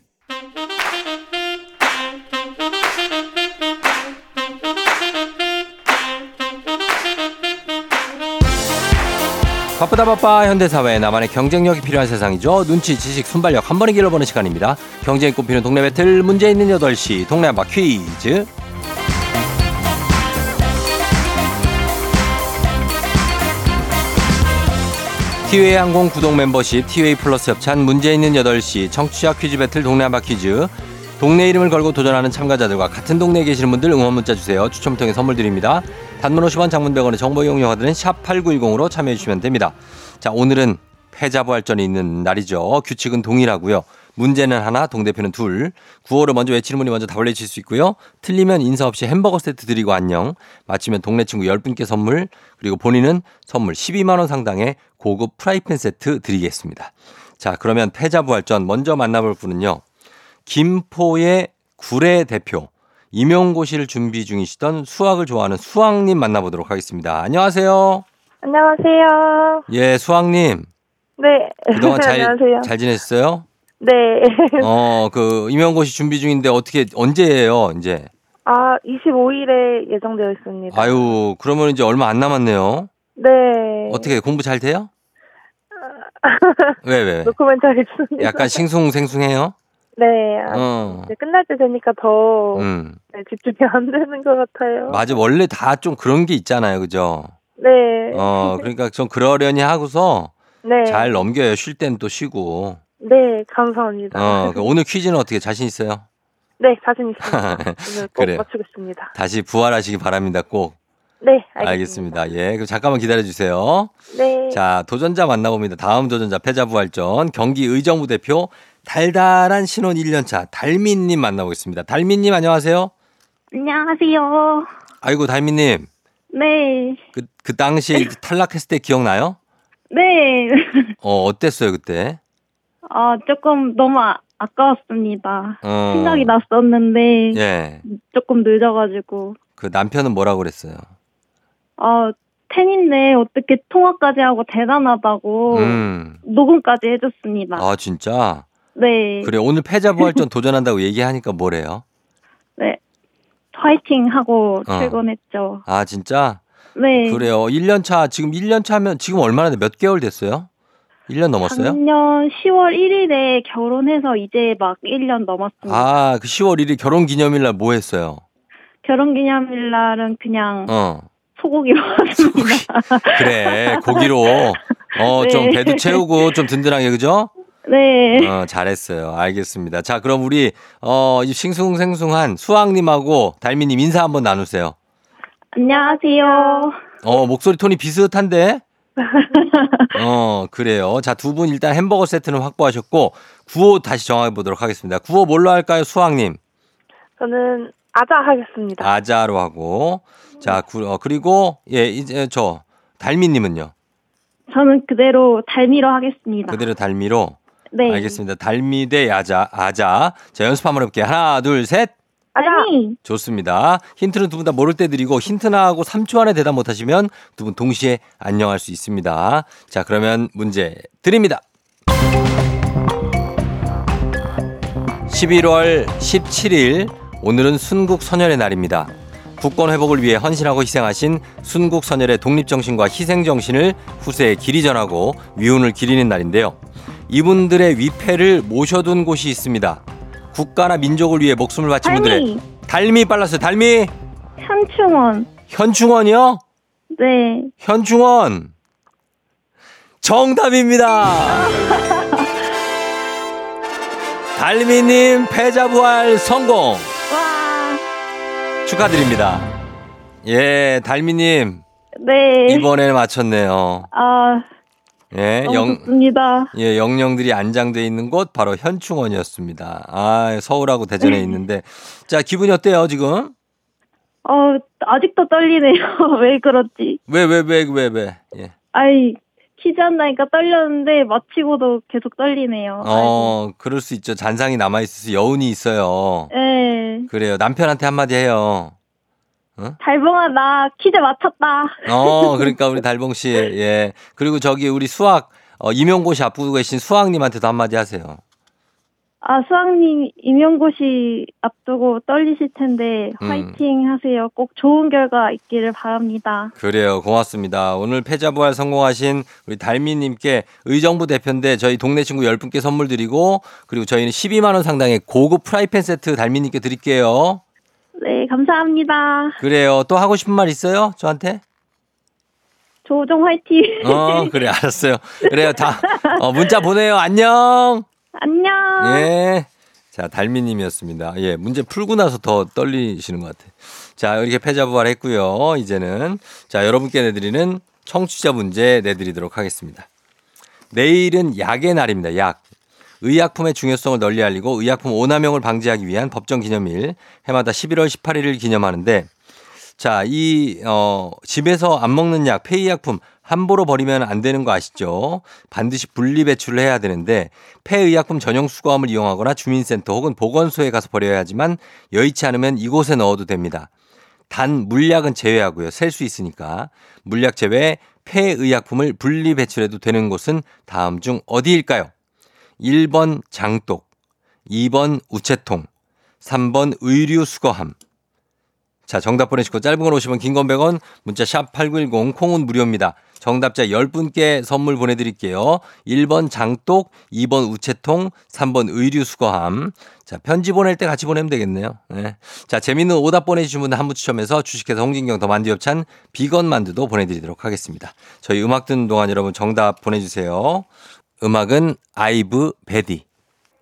바쁘다 바빠 현대사회, 나만의 경쟁력이 필요한 세상이죠. 눈치, 지식, 순발력 한 번에 길러보는 시간입니다. 경쟁이 꽃피는 동네 배틀, 문제 있는 여덟 시 동네 한바 퀴즈. 티웨이 항공 구독 멤버십, 티웨이 플러스 협찬, 문제 있는 여덟 시 청취자 퀴즈 배틀 동네 한바 퀴즈. 동네 이름을 걸고 도전하는 참가자들과 같은 동네에 계시는 분들 응원 문자 주세요. 추첨을 통해 선물 드립니다. 단문 오십 원, 장문 백 원의 정보 이용료가 드는 샵 팔구일공으로 참여해 주시면 됩니다. 자, 오늘은 패자부활전이 있는 날이죠. 규칙은 동일하고요. 문제는 하나, 동대표는 둘. 구호를 먼저 외치는 분이 먼저 답을 내실 수 있고요. 틀리면 인사 없이 햄버거 세트 드리고 안녕. 맞히면 동네 친구 열 분께 선물, 그리고 본인은 선물 십이만 원 상당의 고급 프라이팬 세트 드리겠습니다. 자, 그러면 패자부활전 먼저 만나볼 분은요, 김포의 구례 대표, 임용고시를 준비 중이시던 수학을 좋아하는 수학님 만나보도록 하겠습니다. 안녕하세요. 안녕하세요. 예, 수학님. 네. 그동안 잘, 안녕하세요. 잘 지내셨어요? 네. 어, 그 임용고시 준비 중인데 어떻게, 언제예요, 이제? 아, 이십오일에 예정되어 있습니다. 아유, 그러면 이제 얼마 안 남았네요. 네. 어떻게 공부 잘 돼요? 왜, 왜, 왜? 노코멘트 하겠습니다. 약간 싱숭생숭해요? 네, 아, 어. 이제 끝날 때 되니까 더 음. 네, 집중이 안 되는 것 같아요. 맞아, 원래 다 좀 그런 게 있잖아요, 그죠? 네. 어, 그러니까 좀 그러려니 하고서 네. 잘 넘겨요. 쉴 땐 또 쉬고. 네, 감사합니다. 어, 오늘 퀴즈는 어떻게, 자신 있어요? 네, 자신 있습니다. 오늘 꼭 그래. 맞추겠습니다. 다시 부활하시기 바랍니다, 꼭. 네, 알겠습니다. 알겠습니다. 예, 그럼 잠깐만 기다려주세요. 네. 자, 도전자 만나봅니다. 다음 도전자 패자부활전, 경기 의정부 대표 달달한 신혼 일 년 차 달미님 만나보겠습니다. 달미님 안녕하세요. 안녕하세요. 아이고, 달미님. 네. 그, 그 당시에 탈락했을 때 기억나요? 네. 어, 어땠어요 그때? 아, 조금 너무 아, 아까웠습니다. 어. 생각이 났었는데 예. 조금 늦어가지고. 그 남편은 뭐라고 그랬어요? 아, 팬인데 어떻게 통화까지 하고 대단하다고 음. 녹음까지 해줬습니다. 아, 진짜? 네. 그래, 오늘 패자부활전 도전한다고 얘기하니까 뭐래요? 네, 화이팅 하고 어. 출근했죠. 아, 진짜? 네. 그래요. 일 년 차, 지금 일 년 차면 지금 얼마나, 몇 개월 됐어요? 일 년 넘었어요? 작년 시월 일일에 결혼해서 이제 막 일 년 넘었습니다. 아, 그 시월 일일 결혼기념일날 뭐 했어요? 결혼기념일날은 그냥 어. 소고기로 왔습니다. 소고기. 그래, 고기로. 어, 네. 좀 배도 채우고 좀 든든하게, 그죠? 네. 어, 잘했어요. 알겠습니다. 자, 그럼 우리, 어, 이 싱숭생숭한 수학님하고 달미님 인사 한번 나누세요. 안녕하세요. 어, 목소리 톤이 비슷한데? 어, 그래요. 자, 두 분 일단 햄버거 세트는 확보하셨고, 구호 다시 정해보도록 하겠습니다. 구호 뭘로 할까요, 수학님? 저는 아자 하겠습니다. 아자로 하고. 자, 구, 어, 그리고, 예, 이제 저, 달미님은요? 저는 그대로 달미로 하겠습니다. 그대로 달미로? 네. 알겠습니다. 달미 대 아자, 아자. 자, 연습 한번 해볼게요. 하나, 둘, 셋. 아니. 좋습니다. 힌트는 두 분 다 모를 때 드리고, 힌트나 하고 삼 초 안에 대답 못하시면 두 분 동시에 안녕할 수 있습니다. 자, 그러면 문제 드립니다. 십일월 십칠일, 오늘은 순국선열의 날입니다. 국권 회복을 위해 헌신하고 희생하신 순국선열의 독립정신과 희생정신을 후세에 길이 전하고 위훈을 기리는 날인데요. 이분들의 위패를 모셔둔 곳이 있습니다. 국가나 민족을 위해 목숨을 바친 달미. 분들의 달미 빨랐어요. 달미. 현충원. 현충원이요? 네. 현충원. 정답입니다. 달미님 패자부활 성공. 축하드립니다. 예, 달미님. 네. 이번에 맞췄네요. 아, 예, 너무 좋습니다. 예, 영령들이 안장돼 있는 곳 바로 현충원이었습니다. 아, 서울하고 대전에 네. 있는데, 자, 기분이 어때요 지금? 어, 아직도 떨리네요. 왜 그렇지? 왜, 왜, 왜, 왜, 왜? 예. 아이, 퀴즈 한다니까 떨렸는데 마치고도 계속 떨리네요. 어, 아이고. 그럴 수 있죠. 잔상이 남아있을 수, 여운이 있어요. 네. 그래요. 남편한테 한마디 해요. 어? 달봉아, 나 퀴즈 맞췄다. 어, 그러니까 우리 달봉 씨. 예. 그리고 저기 우리 수학, 어, 임용고시 앞두고 계신 수학님한테도 한마디 하세요. 아, 수학님 임용고시 앞두고 떨리실 텐데 화이팅 음. 하세요. 꼭 좋은 결과 있기를 바랍니다. 그래요. 고맙습니다. 오늘 패자부활 성공하신 우리 달미님께 의정부 대표인데 저희 동네 친구 열 분께 선물 드리고 그리고 저희는 십이만 원 상당의 고급 프라이팬 세트 달미님께 드릴게요. 네, 감사합니다. 그래요. 또 하고 싶은 말 있어요? 저한테? 조종 화이팅. 어, 그래. 알았어요. 그래요. 다 어, 문자 보내요. 안녕. 안녕. 예. 자, 달미님이었습니다. 예. 문제 풀고 나서 더 떨리시는 것 같아요. 자, 이렇게 패자부활 했고요. 이제는. 자, 여러분께 내드리는 청취자 문제 내드리도록 하겠습니다. 내일은 약의 날입니다. 약. 의약품의 중요성을 널리 알리고 의약품 오남용을 방지하기 위한 법정 기념일. 해마다 십일월 십팔일을 기념하는데, 자, 이, 어, 집에서 안 먹는 약, 폐의약품. 함부로 버리면 안 되는 거 아시죠? 반드시 분리 배출을 해야 되는데 폐의약품 전용 수거함을 이용하거나 주민센터 혹은 보건소에 가서 버려야 하지만 여의치 않으면 이곳에 넣어도 됩니다. 단 물약은 제외하고요. 셀 수 있으니까. 물약 제외 폐의약품을 분리 배출해도 되는 곳은 다음 중 어디일까요? 일 번 장독, 이 번 우체통, 삼 번 의류 수거함. 자, 정답 보내시고 짧은 걸 오시면 긴 건 백 원, 문자 샵 팔구일공, 콩은 무료입니다. 정답자 열 분께 선물 보내드릴게요. 일 번 장독, 이 번 우체통, 삼 번 의류 수거함. 자, 편지 보낼 때 같이 보내면 되겠네요. 네. 자, 재미있는 오답 보내주신 분들 한 분 추첨해서 주식회사 홍진경 더 만두엽찬 비건 만두도 보내드리도록 하겠습니다. 저희 음악 듣는 동안 여러분 정답 보내주세요. 음악은 아이브 베디.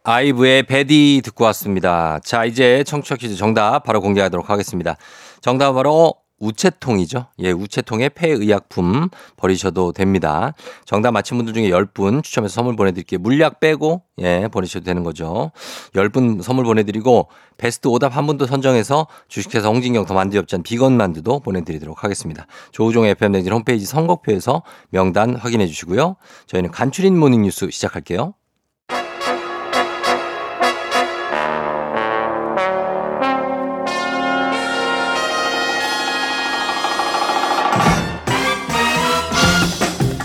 아이브의 베디 듣고 왔습니다. 자, 이제 청취자 퀴즈 정답 바로 공개하도록 하겠습니다. 정답은 바로 우체통이죠. 예, 우체통에 폐의약품 버리셔도 됩니다. 정답 맞힌 분들 중에 열 분 추첨해서 선물 보내드릴게요. 물약 빼고, 예, 보내셔도 되는 거죠. 열 분 선물 보내드리고, 베스트 오답 한 분도 선정해서 주식회사 홍진경 더 만두엽찬 비건 만두도 보내드리도록 하겠습니다. 조우종의 에프엠 댕진 홈페이지 선곡표에서 명단 확인해 주시고요. 저희는 간추린 모닝뉴스 시작할게요.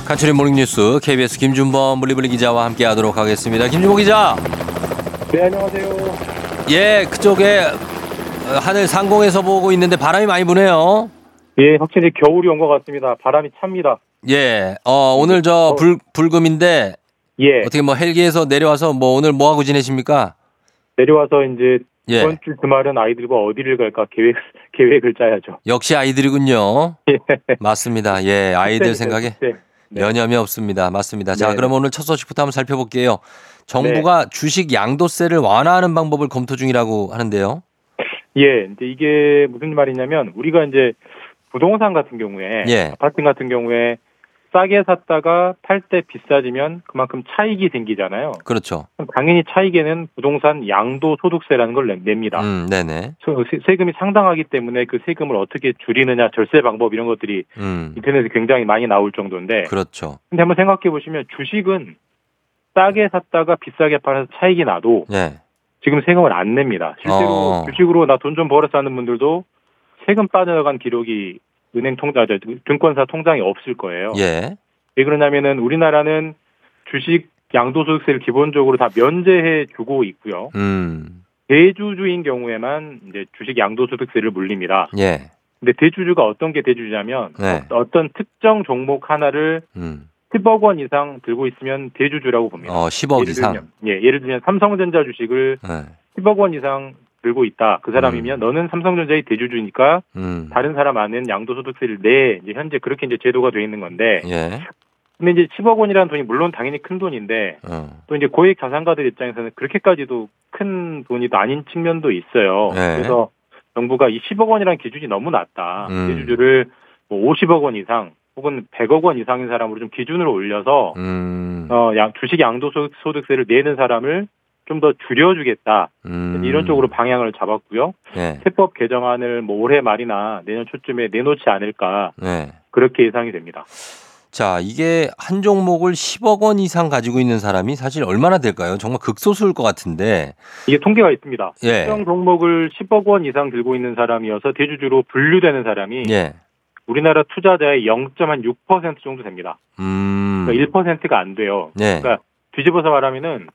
간추린 모닝뉴스 케이비에스 김준범 블리블리 기자와 함께하도록 하겠습니다. 김준범 기자. 네, 안녕하세요. 예, 그쪽에 하늘 상공에서 보고 있는데 바람이 많이 부네요. 예, 확실히 겨울이 온 것 같습니다. 바람이 찹니다. 예, 어, 오늘 저 불, 불금인데 예. 어떻게 뭐 헬기에서 내려와서 뭐 오늘 뭐 하고 지내십니까? 내려와서 이제 예. 이번 주 주말은 아이들과 어디를 갈까 계획 계획을 짜야죠. 역시 아이들이군요. 예. 맞습니다. 예, 아이들 생각에. 네. 네. 여념이 없습니다. 맞습니다. 네. 자, 그럼 오늘 첫 소식부터 한번 살펴볼게요. 정부가 네. 주식 양도세를 완화하는 방법을 검토 중이라고 하는데요. 예, 이제 이게 무슨 말이냐면 우리가 이제 부동산 같은 경우에 예. 아파트 같은 경우에 싸게 샀다가 팔 때 비싸지면 그만큼 차익이 생기잖아요. 그렇죠. 그럼 당연히 차익에는 부동산 양도소득세라는 걸 냅니다. 음, 네네. 세금이 상당하기 때문에 그 세금을 어떻게 줄이느냐, 절세 방법 이런 것들이 음. 인터넷에 굉장히 많이 나올 정도인데. 그렇죠. 근데 한번 생각해 보시면 주식은 싸게 샀다가 비싸게 팔아서 차익이 나도 네. 지금 세금을 안 냅니다. 실제로 어. 주식으로 나 돈 좀 벌어서 하는 분들도 세금 빠져나간 기록이 은행 통장, 증권사 통장이 없을 거예요. 예. 왜 그러냐면은 우리나라는 주식 양도소득세를 기본적으로 다 면제해 주고 있고요. 음. 대주주인 경우에만 이제 주식 양도소득세를 물립니다. 예. 근데 대주주가 어떤 게 대주주냐면 예. 어떤 특정 종목 하나를 음. 십억 원 이상 들고 있으면 대주주라고 봅니다. 어, 십억 예를 이상. 들면, 예, 예를 들면 삼성전자 주식을 예. 십억 원 이상 들고 있다. 그 사람이면 음. 너는 삼성전자의 대주주니까 음. 다른 사람 안에는 양도소득세를 내. 이제 현재 그렇게 이제 제도가 돼 있는 건데. 예. 근데 이제 십억 원이라는 돈이 물론 당연히 큰 돈인데 어. 또 이제 고액 자산가들 입장에서는 그렇게까지도 큰 돈이 아닌 측면도 있어요. 예. 그래서 정부가 이 십억 원이라는 기준이 너무 낮다. 음. 대주주를 뭐 오십억 원 이상 혹은 백억 원 이상인 사람으로 좀 기준을 올려서 음. 어, 양, 주식 양도소득세를 내는 사람을 좀 더 줄여주겠다. 음. 이런 쪽으로 방향을 잡았고요. 네. 세법 개정안을 뭐 올해 말이나 내년 초쯤에 내놓지 않을까. 네. 그렇게 예상이 됩니다. 자, 이게 한 종목을 십억 원 이상 가지고 있는 사람이 사실 얼마나 될까요? 정말 극소수일 것 같은데. 이게 통계가 있습니다. 예. 특정 종목을 십억 원 이상 들고 있는 사람이어서 대주주로 분류되는 사람이 예. 우리나라 투자자의 영 점 육 퍼센트 정도 됩니다. 음. 그러니까 일 퍼센트가 안 돼요. 예. 그러니까 뒤집어서 말하면은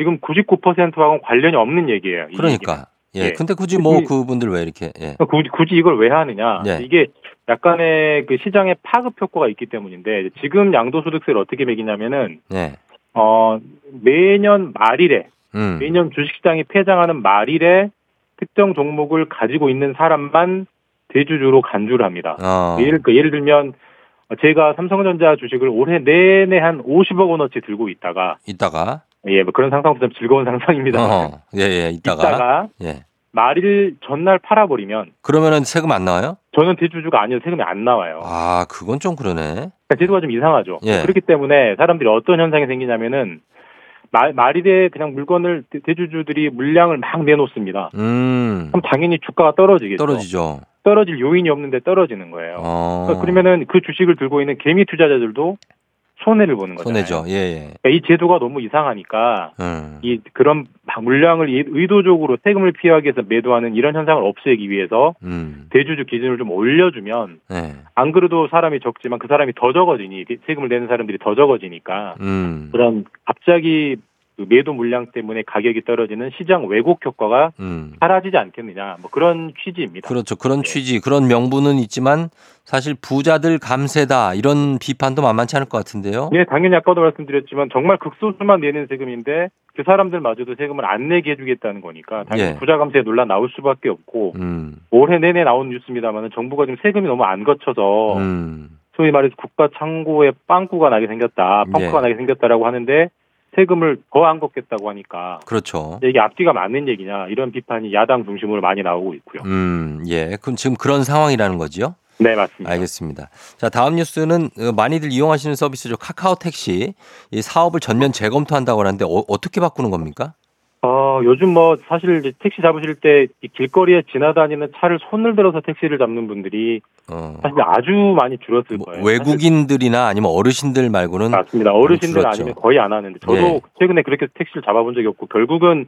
지금 구십구 퍼센트하고는 관련이 없는 얘기예요. 그러니까. 예. 예. 근데 굳이 뭐 그분들 왜 이렇게 예. 굳이, 굳이 이걸 왜 하느냐? 예. 이게 약간의 그 시장의 파급 효과가 있기 때문인데 지금 양도소득세를 어떻게 매기냐면은 예. 어, 매년 말일에 음. 매년 주식시장이 폐장하는 말일에 특정 종목을 가지고 있는 사람만 대주주로 간주를 합니다. 어. 예를, 그 예를 들면 제가 삼성전자 주식을 올해 내내 한 오십억 원어치 들고 있다가 있다가 예, 뭐 그런 상상도 좀 즐거운 상상입니다. 어, 예, 예, 있다가, 있다가 예. 말일 전날 팔아버리면 그러면은 세금 안 나와요? 저는 대주주가 아니어서 세금이 안 나와요. 아, 그건 좀 그러네. 제도가 좀 이상하죠. 예. 그렇기 때문에 사람들이 어떤 현상이 생기냐면은 말, 말일에 그냥 물건을 대, 대주주들이 물량을 막 내놓습니다. 음. 그럼 당연히 주가가 떨어지겠죠. 떨어지죠. 떨어질 요인이 없는데 떨어지는 거예요. 어. 그러니까 그러면은 그 주식을 들고 있는 개미 투자자들도 손해를 보는 거잖아요. 손해죠. 예, 예. 그러니까 이 제도가 너무 이상하니까 음. 이 그런 물량을 의도적으로 세금을 피하기 위해서 매도하는 이런 현상을 없애기 위해서 음. 대주주 기준을 좀 올려주면 예. 안 그래도 사람이 적지만 그 사람이 더 적어지니 세금을 내는 사람들이 더 적어지니까 음. 그런 갑자기 매도 물량 때문에 가격이 떨어지는 시장 왜곡 효과가 음. 사라지지 않겠느냐 뭐 그런 취지입니다. 그렇죠. 그런 네. 취지 그런 명분은 있지만 사실 부자들 감세다 이런 비판도 만만치 않을 것 같은데요. 네. 당연히 아까도 말씀드렸지만 정말 극소수만 내는 세금인데 그 사람들마저도 세금을 안 내게 해주겠다는 거니까 당연히 예. 부자 감세 논란 나올 수밖에 없고 음. 올해 내내 나온 뉴스입니다만 정부가 지금 세금이 너무 안 거쳐서 음. 소위 말해서 국가 창고에 빵꾸가 나게 생겼다. 펑크가 예. 나게 생겼다라고 하는데 세금을 더 안 걷겠다고 하니까. 그렇죠. 이게 앞뒤가 맞는 얘기냐 이런 비판이 야당 중심으로 많이 나오고 있고요. 음, 예. 그럼 지금 그런 상황이라는 거지요? 네, 맞습니다. 알겠습니다. 자, 다음 뉴스는 많이들 이용하시는 서비스죠. 카카오 택시. 이 사업을 전면 재검토한다고 하는데 어, 어떻게 바꾸는 겁니까? 어, 요즘 뭐 사실 이제 택시 잡으실 때 이 길거리에 지나다니는 차를 손을 들어서 택시를 잡는 분들이 어. 사실 아주 많이 줄었을 뭐, 거예요. 외국인들이나 아니면 어르신들 말고는 맞습니다. 어르신들 아니면 거의 안 하는데 저도 예. 최근에 그렇게 택시를 잡아본 적이 없고 결국은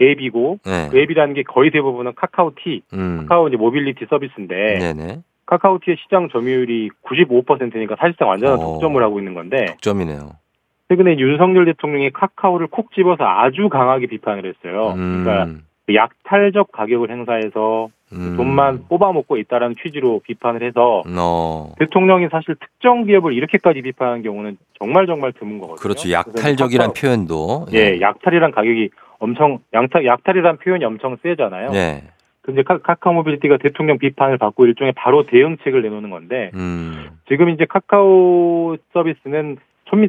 앱이고 예. 그 앱이라는 게 거의 대부분은 카카오티, 음. 카카오 이제 모빌리티 서비스인데 네네. 카카오티의 시장 점유율이 구십오 퍼센트니까 사실상 완전한 어. 독점을 하고 있는 건데 독점이네요. 최근에 윤석열 대통령이 카카오를 콕 집어서 아주 강하게 비판을 했어요. 음. 그러니까 약탈적 가격을 행사해서 음. 돈만 뽑아먹고 있다라는 취지로 비판을 해서 no. 대통령이 사실 특정 기업을 이렇게까지 비판하는 경우는 정말 정말 드문 거거든요. 그렇죠. 약탈적이란 표현도. 예, 예, 약탈이란 가격이 엄청 약탈 약탈이란 표현이 엄청 세잖아요. 예. 근데 카카오 모빌리티가 대통령 비판을 받고 일종의 바로 대응책을 내놓는 건데 음. 지금 이제 카카오 서비스는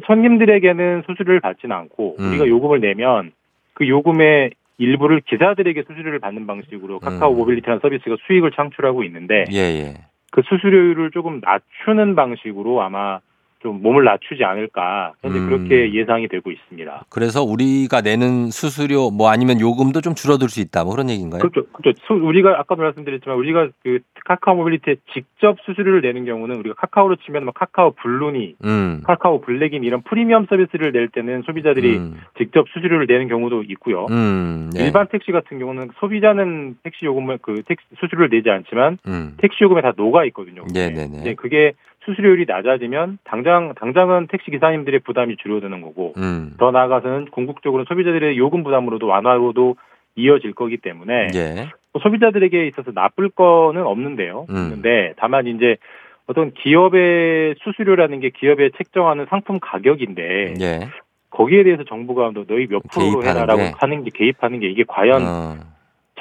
손님들에게는 수수료를 받지는 않고 음. 우리가 요금을 내면 그 요금의 일부를 기사들에게 수수료를 받는 방식으로 카카오 음. 모빌리티라는 서비스가 수익을 창출하고 있는데 예예. 그 수수료율을 조금 낮추는 방식으로 아마 좀 몸을 낮추지 않을까 현재 음. 그렇게 예상이 되고 있습니다. 그래서 우리가 내는 수수료 뭐 아니면 요금도 좀 줄어들 수 있다 뭐 그런 얘기인가요? 그렇죠. 그렇죠. 우리가 아까도 말씀드렸지만 우리가 그 카카오 모빌리티에 직접 수수료를 내는 경우는 우리가 카카오로 치면 막 카카오 블루니, 음. 카카오 블랙인 이런 프리미엄 서비스를 낼 때는 소비자들이 음. 직접 수수료를 내는 경우도 있고요. 음. 네. 일반 택시 같은 경우는 소비자는 택시 요금을 그 택시 수수료를 내지 않지만 음. 택시 요금에 다 녹아 있거든요. 네네네. 네, 그게 수수료율이 낮아지면 당장 당장은 택시 기사님들의 부담이 줄어드는 거고 음. 더 나아가서는 궁극적으로 소비자들의 요금 부담으로도 완화로도 이어질 거기 때문에 예. 소비자들에게 있어서 나쁠 거는 없는데요. 그런데 음. 다만 이제 어떤 기업의 수수료라는 게 기업에 책정하는 상품 가격인데 예. 거기에 대해서 정부가 너희 몇 프로로 해라라고 게. 하는 게 개입하는 게 이게 과연 어.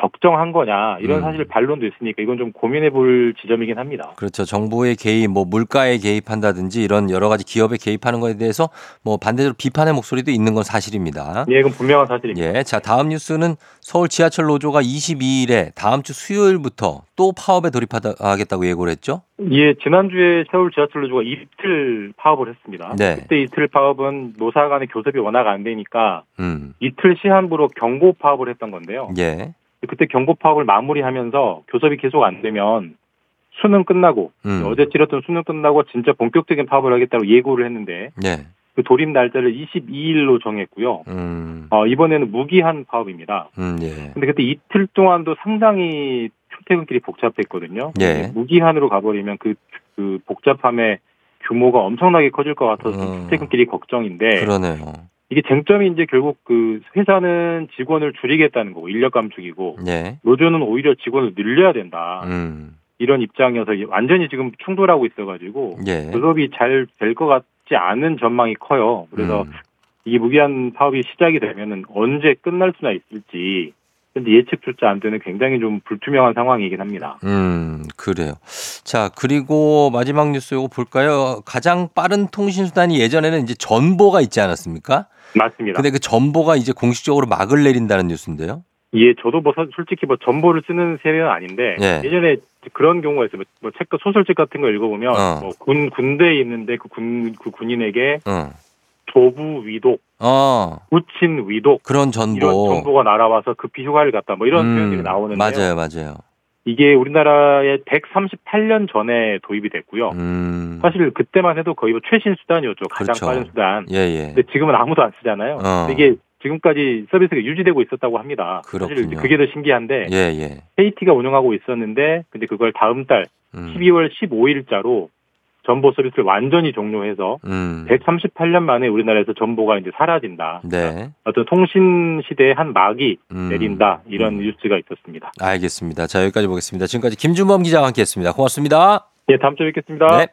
적정한 거냐 이런 사실 반론도 있으니까 이건 좀 고민해 볼 지점이긴 합니다. 그렇죠. 정부의 개입, 뭐 물가에 개입한다든지 이런 여러 가지 기업에 개입하는 것에 대해서 뭐 반대적으로 비판의 목소리도 있는 건 사실입니다. 예, 그건 분명한 사실입니다. 예, 자 다음 뉴스는 서울 지하철 노조가 이십이일에 다음 주 수요일부터 또 파업에 돌입하겠다고 예고를 했죠? 예, 지난주에 서울 지하철 노조가 이틀 파업을 했습니다. 네. 그때 이틀 파업은 노사 간의 교섭이 워낙 안 되니까 음. 이틀 시한부로 경고 파업을 했던 건데요. 예. 그때 경고 파업을 마무리하면서 교섭이 계속 안 되면 수능 끝나고 음. 어제 치렀던 수능 끝나고 진짜 본격적인 파업을 하겠다고 예고를 했는데 네. 그 돌입 날짜를 이십이일로 정했고요. 음. 어, 이번에는 무기한 파업입니다. 그런데 음, 예. 그때 이틀 동안도 상당히 출퇴근길이 복잡했거든요. 예. 무기한으로 가버리면 그, 그 복잡함의 규모가 엄청나게 커질 것 같아서 음. 출퇴근길이 걱정인데 그러네요. 이게 쟁점이 이제 결국 그 회사는 직원을 줄이겠다는 거고 인력 감축이고 네. 노조는 오히려 직원을 늘려야 된다. 음. 이런 입장이어서 완전히 지금 충돌하고 있어가지고 예. 노섭이 잘 될 것 같지 않은 전망이 커요. 그래서 음. 이 무기한 파업이 시작이 되면은 언제 끝날 수나 있을지 근데 예측조차 안 되는 굉장히 좀 불투명한 상황이긴 합니다. 음 그래요. 자 그리고 마지막 뉴스 요거 볼까요? 가장 빠른 통신 수단이 예전에는 이제 전보가 있지 않았습니까? 맞습니다. 근데 그 전보가 이제 공식적으로 막을 내린다는 뉴스인데요. 예, 저도 뭐 솔직히 뭐 전보를 쓰는 세대는 아닌데 예. 예전에 그런 경우가 있어요. 뭐 책 소설책 같은 거 읽어보면 어. 뭐 군 군대에 있는데 그 군 그 군인에게 어. 조부 위독, 어. 우친 위독 그런 전보 이런 정보가 날아와서 급히 휴가를 갔다 뭐 이런 음, 표현들이 나오는데요. 맞아요, 맞아요. 이게 우리나라에 백삼십팔 년 전에 도입이 됐고요. 음. 사실 그때만 해도 거의 뭐 최신 수단이었죠. 가장 그렇죠. 빠른 수단. 예, 예. 근데 지금은 아무도 안 쓰잖아요. 어. 이게 지금까지 서비스가 유지되고 있었다고 합니다. 그렇군요. 사실 그게 더 신기한데 예, 예. 케이티가 운영하고 있었는데 근데 그걸 다음 달 음. 십이월 십오일자로 전보 서비스를 완전히 종료해서 음. 백삼십팔 년 만에 우리나라에서 전보가 이제 사라진다. 네. 어떤 통신 시대의 한 막이 음. 내린다. 이런 음. 뉴스가 있었습니다. 알겠습니다. 자, 여기까지 보겠습니다. 지금까지 김준범 기자와 함께했습니다. 고맙습니다. 예, 다음 주에 뵙겠습니다. 네.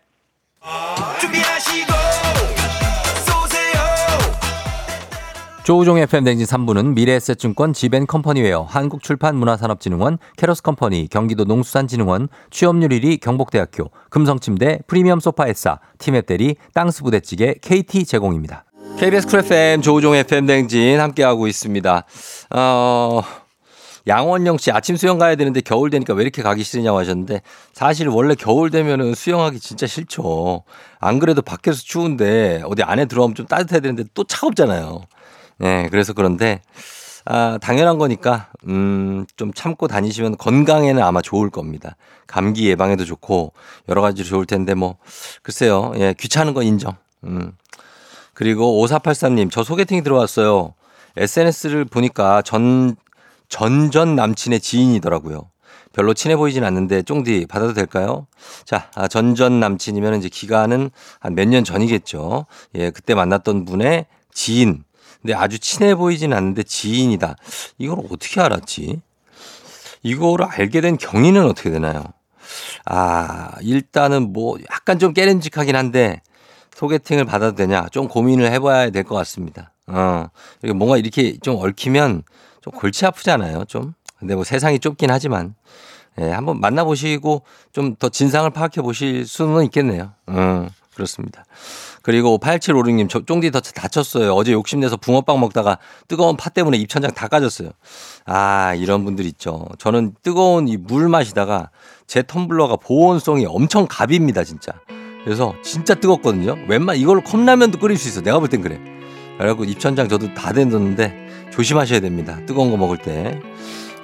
조우종의 에프엠 댕진 삼 부는 미래에셋증권 지벤컴퍼니웨어, 한국출판문화산업진흥원, 캐러스컴퍼니, 경기도 농수산진흥원, 취업률 일 위 경북대학교, 금성침대, 프리미엄소파에싸, 티맵대리, 땅스부대찌개, 케이티 제공입니다. 케이비에스 쿨 에프엠 조우종의 에프엠 댕진 함께하고 있습니다. 어... 양원영 씨 아침 수영 가야 되는데 겨울 되니까 왜 이렇게 가기 싫으냐고 하셨는데 사실 원래 겨울 되면은 수영하기 진짜 싫죠. 안 그래도 밖에서 추운데 어디 안에 들어오면 좀 따뜻해야 되는데 또 차갑잖아요. 네, 그래서 그런데 아, 당연한 거니까 음, 좀 참고 다니시면 건강에는 아마 좋을 겁니다. 감기 예방에도 좋고 여러 가지로 좋을 텐데 뭐 글쎄요. 예, 귀찮은 건 인정. 음. 그리고 오사팔삼 님 저 소개팅이 들어왔어요. 에스엔에스를 보니까 전 전전 남친의 지인이더라고요. 별로 친해 보이진 않는데 쫑디 받아도 될까요? 자, 아, 전전 남친이면 이제 기간은 한 몇 년 전이겠죠. 예, 그때 만났던 분의 지인. 근데 아주 친해 보이진 않는데 지인이다. 이걸 어떻게 알았지? 이걸 알게 된 경위는 어떻게 되나요? 아, 일단은 뭐 약간 좀 깨름직하긴 한데 소개팅을 받아도 되냐? 좀 고민을 해봐야 될 것 같습니다. 어, 뭔가 이렇게 좀 얽히면 좀 골치 아프잖아요, 좀. 근데 뭐 세상이 좁긴 하지만, 예, 한번 만나보시고 좀 더 진상을 파악해 보실 수는 있겠네요. 음, 그렇습니다. 그리고 팔칠오육 님, 쫑디 더 다쳤어요. 어제 욕심내서 붕어빵 먹다가 뜨거운 파 때문에 입 천장 다 까졌어요. 아, 이런 분들 있죠. 저는 뜨거운 이 물 마시다가 제 텀블러가 보온성이 엄청 갑입니다, 진짜. 그래서 진짜 뜨겁거든요. 웬만, 이걸로 컵라면도 끓일 수 있어. 내가 볼 땐 그래. 그래갖고 입천장 저도 다 댔는데 조심하셔야 됩니다. 뜨거운 거 먹을 때.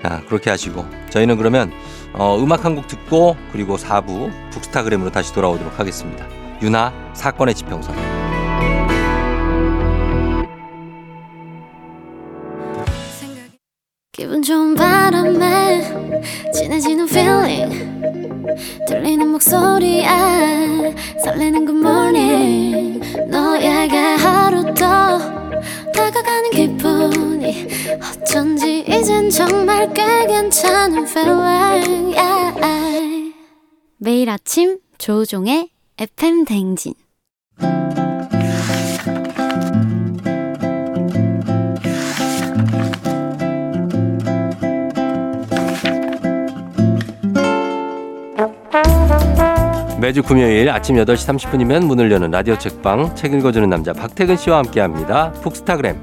자, 그렇게 하시고 저희는 그러면 어, 음악 한 곡 듣고 그리고 사 부 북스타그램으로 다시 돌아오도록 하겠습니다. 유나 사건의 지평선. 기분 좋은 바람에 진해지는 feeling 들리는 목소리에 설레는 good morning 너에게 하루 더 다가가는 기분이 어쩐지 이젠 정말 꽤 괜찮은 feeling yeah. 매일 아침 조우종의 에프엠 댕진 매주 금요일 아침 여덟 시 삼십 분이면 문을 여는 라디오 책방 책 읽어주는 남자 박태근 씨와 함께합니다. 북스타그램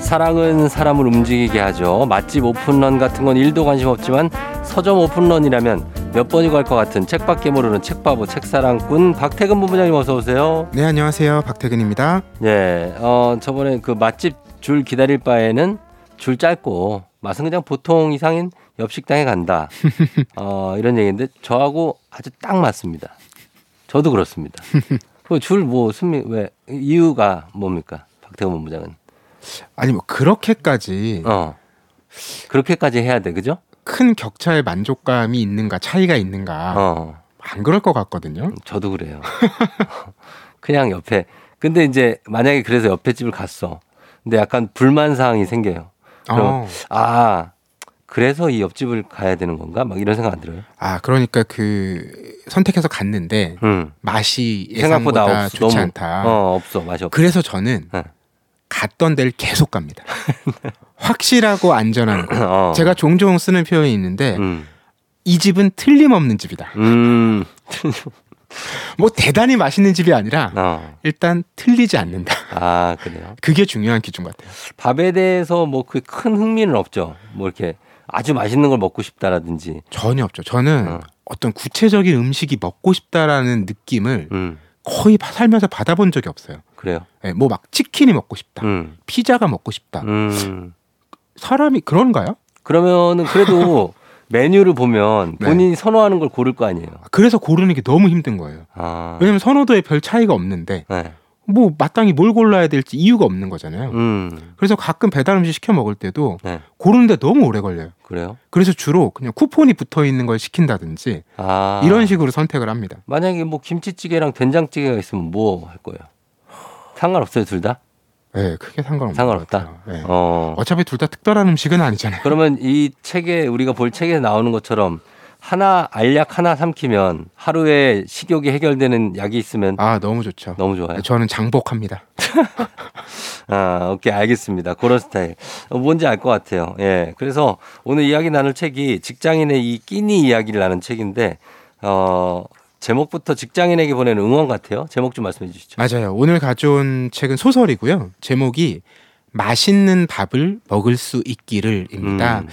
사랑은 사람을 움직이게 하죠. 맛집 오픈런 같은 건 일도 관심 없지만 서점 오픈런이라면 몇 번이 갈 것 같은 책밖에 모르는 책바보 책사랑꾼 박태근 본부장님 어서 오세요. 네, 안녕하세요. 박태근입니다. 네, 어, 저번에 그 맛집 줄 기다릴 바에는 줄 짧고 맛은 그냥 보통 이상인 옆식당에 간다. 어, 이런 얘기인데 저하고 아주 딱 맞습니다. 저도 그렇습니다. 그 줄 뭐, 왜 이유가 뭡니까? 박태근 본부장은. 아니 뭐 그렇게까지 어 그렇게까지 해야 돼, 그죠? 큰 격차의 만족감이 있는가 차이가 있는가 어. 안 그럴 것 같거든요. 저도 그래요. 그냥 옆에. 근데 이제 만약에 그래서 옆에 집을 갔어. 근데 약간 불만 사항이 생겨요. 그럼 어. 아 그래서 이 옆집을 가야 되는 건가? 막 이런 생각 안 들어요? 아 그러니까 그 선택해서 갔는데 음. 맛이 예상보다 생각보다 없어, 좋지 너무, 않다. 어 없어 맛이 없어. 그래서 저는 네. 갔던 데를 계속 갑니다. 확실하고 안전한 거. 어. 제가 종종 쓰는 표현이 있는데 음. 이 집은 틀림없는 집이다. 음. 뭐 대단히 맛있는 집이 아니라 어. 일단 틀리지 않는다. 아 그래요? 그게 중요한 기준 같아요. 밥에 대해서 뭐 그 큰 흥미는 없죠. 뭐 이렇게 아주 맛있는 걸 먹고 싶다라든지 전혀 없죠. 저는 어. 어떤 구체적인 음식이 먹고 싶다라는 느낌을 음. 거의 살면서 받아본 적이 없어요. 그래요? 네, 뭐 막 치킨이 먹고 싶다, 음. 피자가 먹고 싶다. 음. 사람이 그런가요? 그러면은 그래도 메뉴를 보면 본인이 네. 선호하는 걸 고를 거 아니에요. 그래서 고르는 게 너무 힘든 거예요. 아. 왜냐하면 선호도에 별 차이가 없는데 네. 뭐 마땅히 뭘 골라야 될지 이유가 없는 거잖아요. 음. 그래서 가끔 배달 음식 시켜 먹을 때도 네. 고르는데 너무 오래 걸려요. 그래요? 그래서 주로 그냥 쿠폰이 붙어 있는 걸 시킨다든지 아. 이런 식으로 선택을 합니다. 만약에 뭐 김치찌개랑 된장찌개가 있으면 뭐 할 거예요? 상관없어요, 둘 다? 네, 크게 상관없다. 상관없다. 네. 어. 어차피 둘 다 특별한 음식은 아니잖아요. 그러면 이 책에 우리가 볼 책에 나오는 것처럼 하나 알약 하나 삼키면 하루에 식욕이 해결되는 약이 있으면 아 너무 좋죠. 너무 좋아요. 저는 장복합니다. 아 오케이 알겠습니다. 그런 스타일 뭔지 알 것 같아요. 예, 그래서 오늘 이야기 나눌 책이 직장인의 이 끼니 이야기를 나눈 책인데 어. 제목부터 직장인에게 보내는 응원 같아요. 제목 좀 말씀해 주시죠. 맞아요. 오늘 가져온 책은 소설이고요. 제목이 맛있는 밥을 먹을 수 있기를 입니다. 음.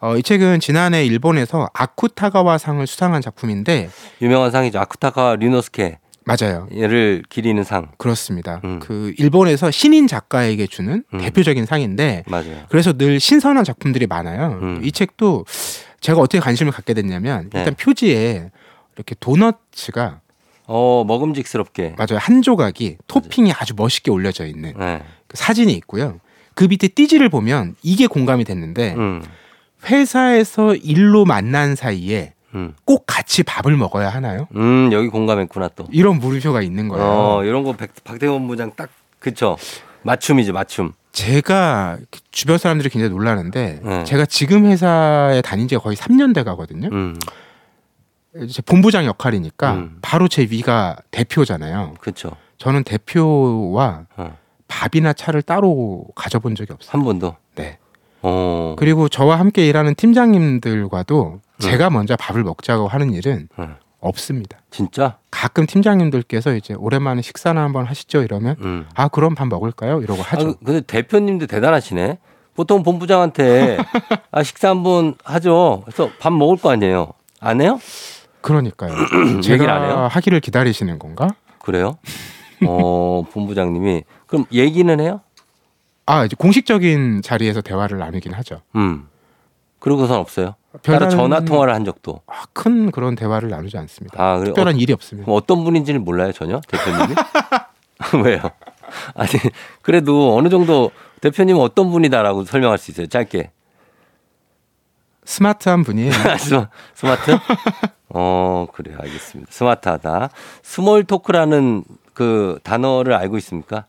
어, 이 책은 지난해 일본에서 아쿠타가와 상을 수상한 작품인데 유명한 상이죠. 아쿠타가와 류노스케. 맞아요. 얘를 기리는 상. 그렇습니다. 음. 그 일본에서 신인 작가에게 주는 음. 대표적인 상인데 맞아요. 그래서 늘 신선한 작품들이 많아요. 음. 이 책도 제가 어떻게 관심을 갖게 됐냐면 일단 네. 표지에 이렇게 도너츠가 어 먹음직스럽게 맞아요 한 조각이 토핑이 맞아. 아주 멋있게 올려져 있는 네. 그 사진이 있고요. 그 밑에 띠지를 보면 이게 공감이 됐는데 음. 회사에서 일로 만난 사이에 음. 꼭 같이 밥을 먹어야 하나요? 음 여기 공감했구나 또 이런 물음표가 있는 거예요. 어 이런 거 박태근 부장 딱 그쵸 맞춤이지 맞춤. 제가 주변 사람들이 굉장히 놀라는데 네. 제가 지금 회사에 다닌 지가 거의 삼 년 돼 가거든요. 음. 제 본부장 역할이니까 음. 바로 제 위가 대표잖아요. 그렇죠. 저는 대표와 어. 밥이나 차를 따로 가져본 적이 없어요. 한 번도? 네. 오. 그리고 저와 함께 일하는 팀장님들과도 음. 제가 먼저 밥을 먹자고 하는 일은 음. 없습니다. 진짜? 가끔 팀장님들께서 이제 오랜만에 식사나 한번 하시죠 이러면 음. 아 그럼 밥 먹을까요? 이러고 하죠. 아, 근데 대표님도 대단하시네. 보통 본부장한테 아, 식사 한번 하죠. 그래서 밥 먹을 거 아니에요. 안 해요? 그러니까요. 제가 안 해요? 하기를 기다리시는 건가? 그래요? 어, 본부장님이 그럼 얘기는 해요? 아 이제 공식적인 자리에서 대화를 나누긴 하죠. 음. 그러고선 없어요. 따로 전화 통화를 한 적도. 아, 큰 그런 대화를 나누지 않습니다. 아, 그래? 특별한 어, 일이 없습니다. 어떤 분인지는 몰라요 전혀 대표님이? 왜요? 아니 그래도 어느 정도 대표님은 어떤 분이다라고 설명할 수 있어요 짧게. 스마트한 분이에요. 스마트? 어, 그래요. 알겠습니다. 스마트하다. 스몰 토크라는 그 단어를 알고 있습니까?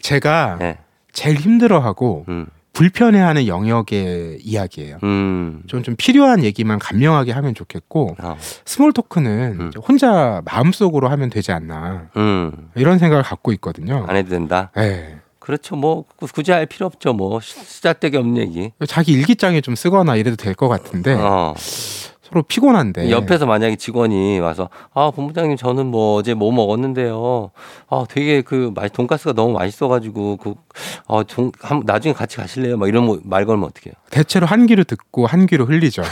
제가 네. 제일 힘들어하고 음. 불편해하는 영역의 이야기예요. 음. 좀, 좀 필요한 얘기만 간명하게 하면 좋겠고 어. 스몰 토크는 음. 혼자 마음속으로 하면 되지 않나 음. 이런 생각을 갖고 있거든요. 안 해도 된다? 네. 그렇죠. 뭐 굳이 할 필요 없죠. 뭐 쓰잘데기 없는 얘기. 자기 일기장에 좀 쓰거나 이래도 될 것 같은데 어. 서로 피곤한데. 옆에서 만약에 직원이 와서 아 본부장님 저는 뭐 어제 뭐 먹었는데요. 아 되게 그 돈가스가 너무 맛있어가지고 그 아 좀 나중에 같이 가실래요? 막 이런 뭐 말 걸면 어떡해요? 대체로 한 귀로 듣고 한 귀로 흘리죠.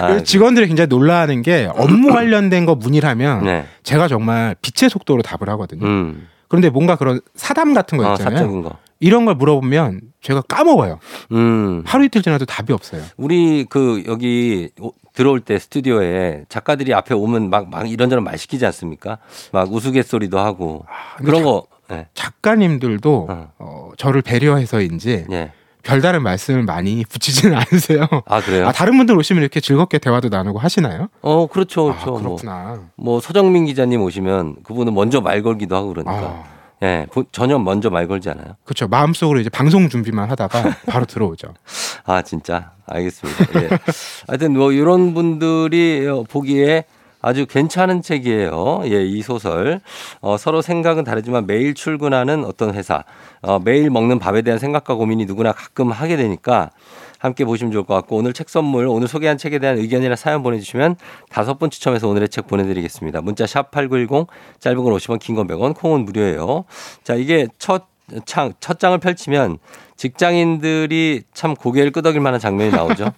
아, 직원들이 굉장히 놀라하는 게 업무 관련된 거 문의하면 네. 제가 정말 빛의 속도로 답을 하거든요. 음. 그런데 뭔가 그런 사담 같은 거 있잖아요. 아, 거. 이런 걸 물어보면 제가 까먹어요. 음. 하루 이틀 지나도 답이 없어요. 우리 그 여기 들어올 때 스튜디오에 작가들이 앞에 오면 막, 막 이런저런 말 시키지 않습니까? 막 우스갯소리도 하고 아, 그런 자, 거 네. 작가님들도 어. 어, 저를 배려해서인지 네. 별다른 말씀을 많이 붙이지는 않으세요. 아 그래요? 아, 다른 분들 오시면 이렇게 즐겁게 대화도 나누고 하시나요? 어 그렇죠, 그렇죠. 아, 그렇구나. 뭐, 뭐 서정민 기자님 오시면 그분은 먼저 말 걸기도 하고 그러니까. 아. 예, 전혀 먼저 말 걸지 않아요. 그렇죠. 마음속으로 이제 방송 준비만 하다가 바로 들어오죠. 아 진짜 알겠습니다. 예. 하여튼 뭐 이런 분들이 보기에 아주 괜찮은 책이에요. 예, 이 소설 어, 서로 생각은 다르지만 매일 출근하는 어떤 회사, 어, 매일 먹는 밥에 대한 생각과 고민이 누구나 가끔 하게 되니까 함께 보시면 좋을 것 같고 오늘 책 선물 오늘 소개한 책에 대한 의견이나 사연 보내주시면 다섯 분 추첨해서 오늘의 책 보내드리겠습니다. 문자 샵 팔구일공 짧은 건 오십 원 긴 건 백 원 콩은 무료예요. 자 이게 첫, 창, 첫 장을 펼치면 직장인들이 참 고개를 끄덕일 만한 장면이 나오죠.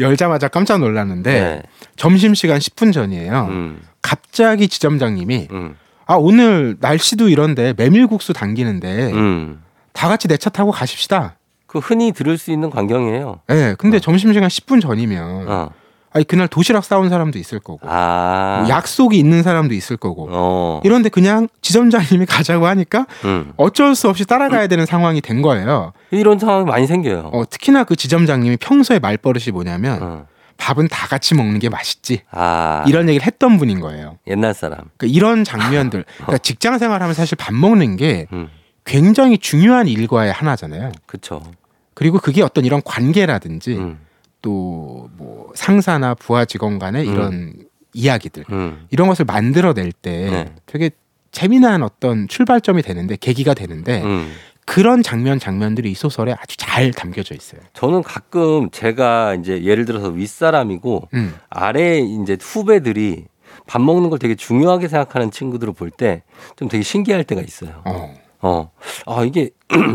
열자마자 깜짝 놀랐는데 네. 점심시간 십 분 전이에요. 음. 갑자기 지점장님이 음. 아 오늘 날씨도 이런데 메밀국수 당기는데 음. 다 같이 내 차 타고 가십시다. 그 흔히 들을 수 있는 광경이에요. 네, 근데 어. 점심시간 십 분 전이면 어. 아니 그날 도시락 싸온 사람도 있을 거고 아. 뭐 약속이 있는 사람도 있을 거고 어. 이런데 그냥 지점장님이 가자고 하니까 음. 어쩔 수 없이 따라가야 되는 음. 상황이 된 거예요. 이런 상황이 많이 생겨요. 어, 특히나 그 지점장님이 평소에 말버릇이 뭐냐면 어. 밥은 다 같이 먹는 게 맛있지 아. 이런 얘기를 했던 분인 거예요. 옛날 사람. 그러니까 이런 장면들 어. 그러니까 직장 생활하면 사실 밥 먹는 게 음. 굉장히 중요한 일과의 하나잖아요. 그렇죠. 그리고 그게 어떤 이런 관계라든지 음. 또 뭐 상사나 부하 직원 간의 이런 음. 이야기들 음. 이런 것을 만들어낼 때 네. 되게 재미난 어떤 출발점이 되는데 계기가 되는데 음. 그런 장면 장면들이 이 소설에 아주 잘 담겨져 있어요. 저는 가끔 제가 이제 예를 들어서 윗사람이고 음. 아래 이제 후배들이 밥 먹는 걸 되게 중요하게 생각하는 친구들을 볼 때 좀 되게 신기할 때가 있어요. 어. 어, 아 이게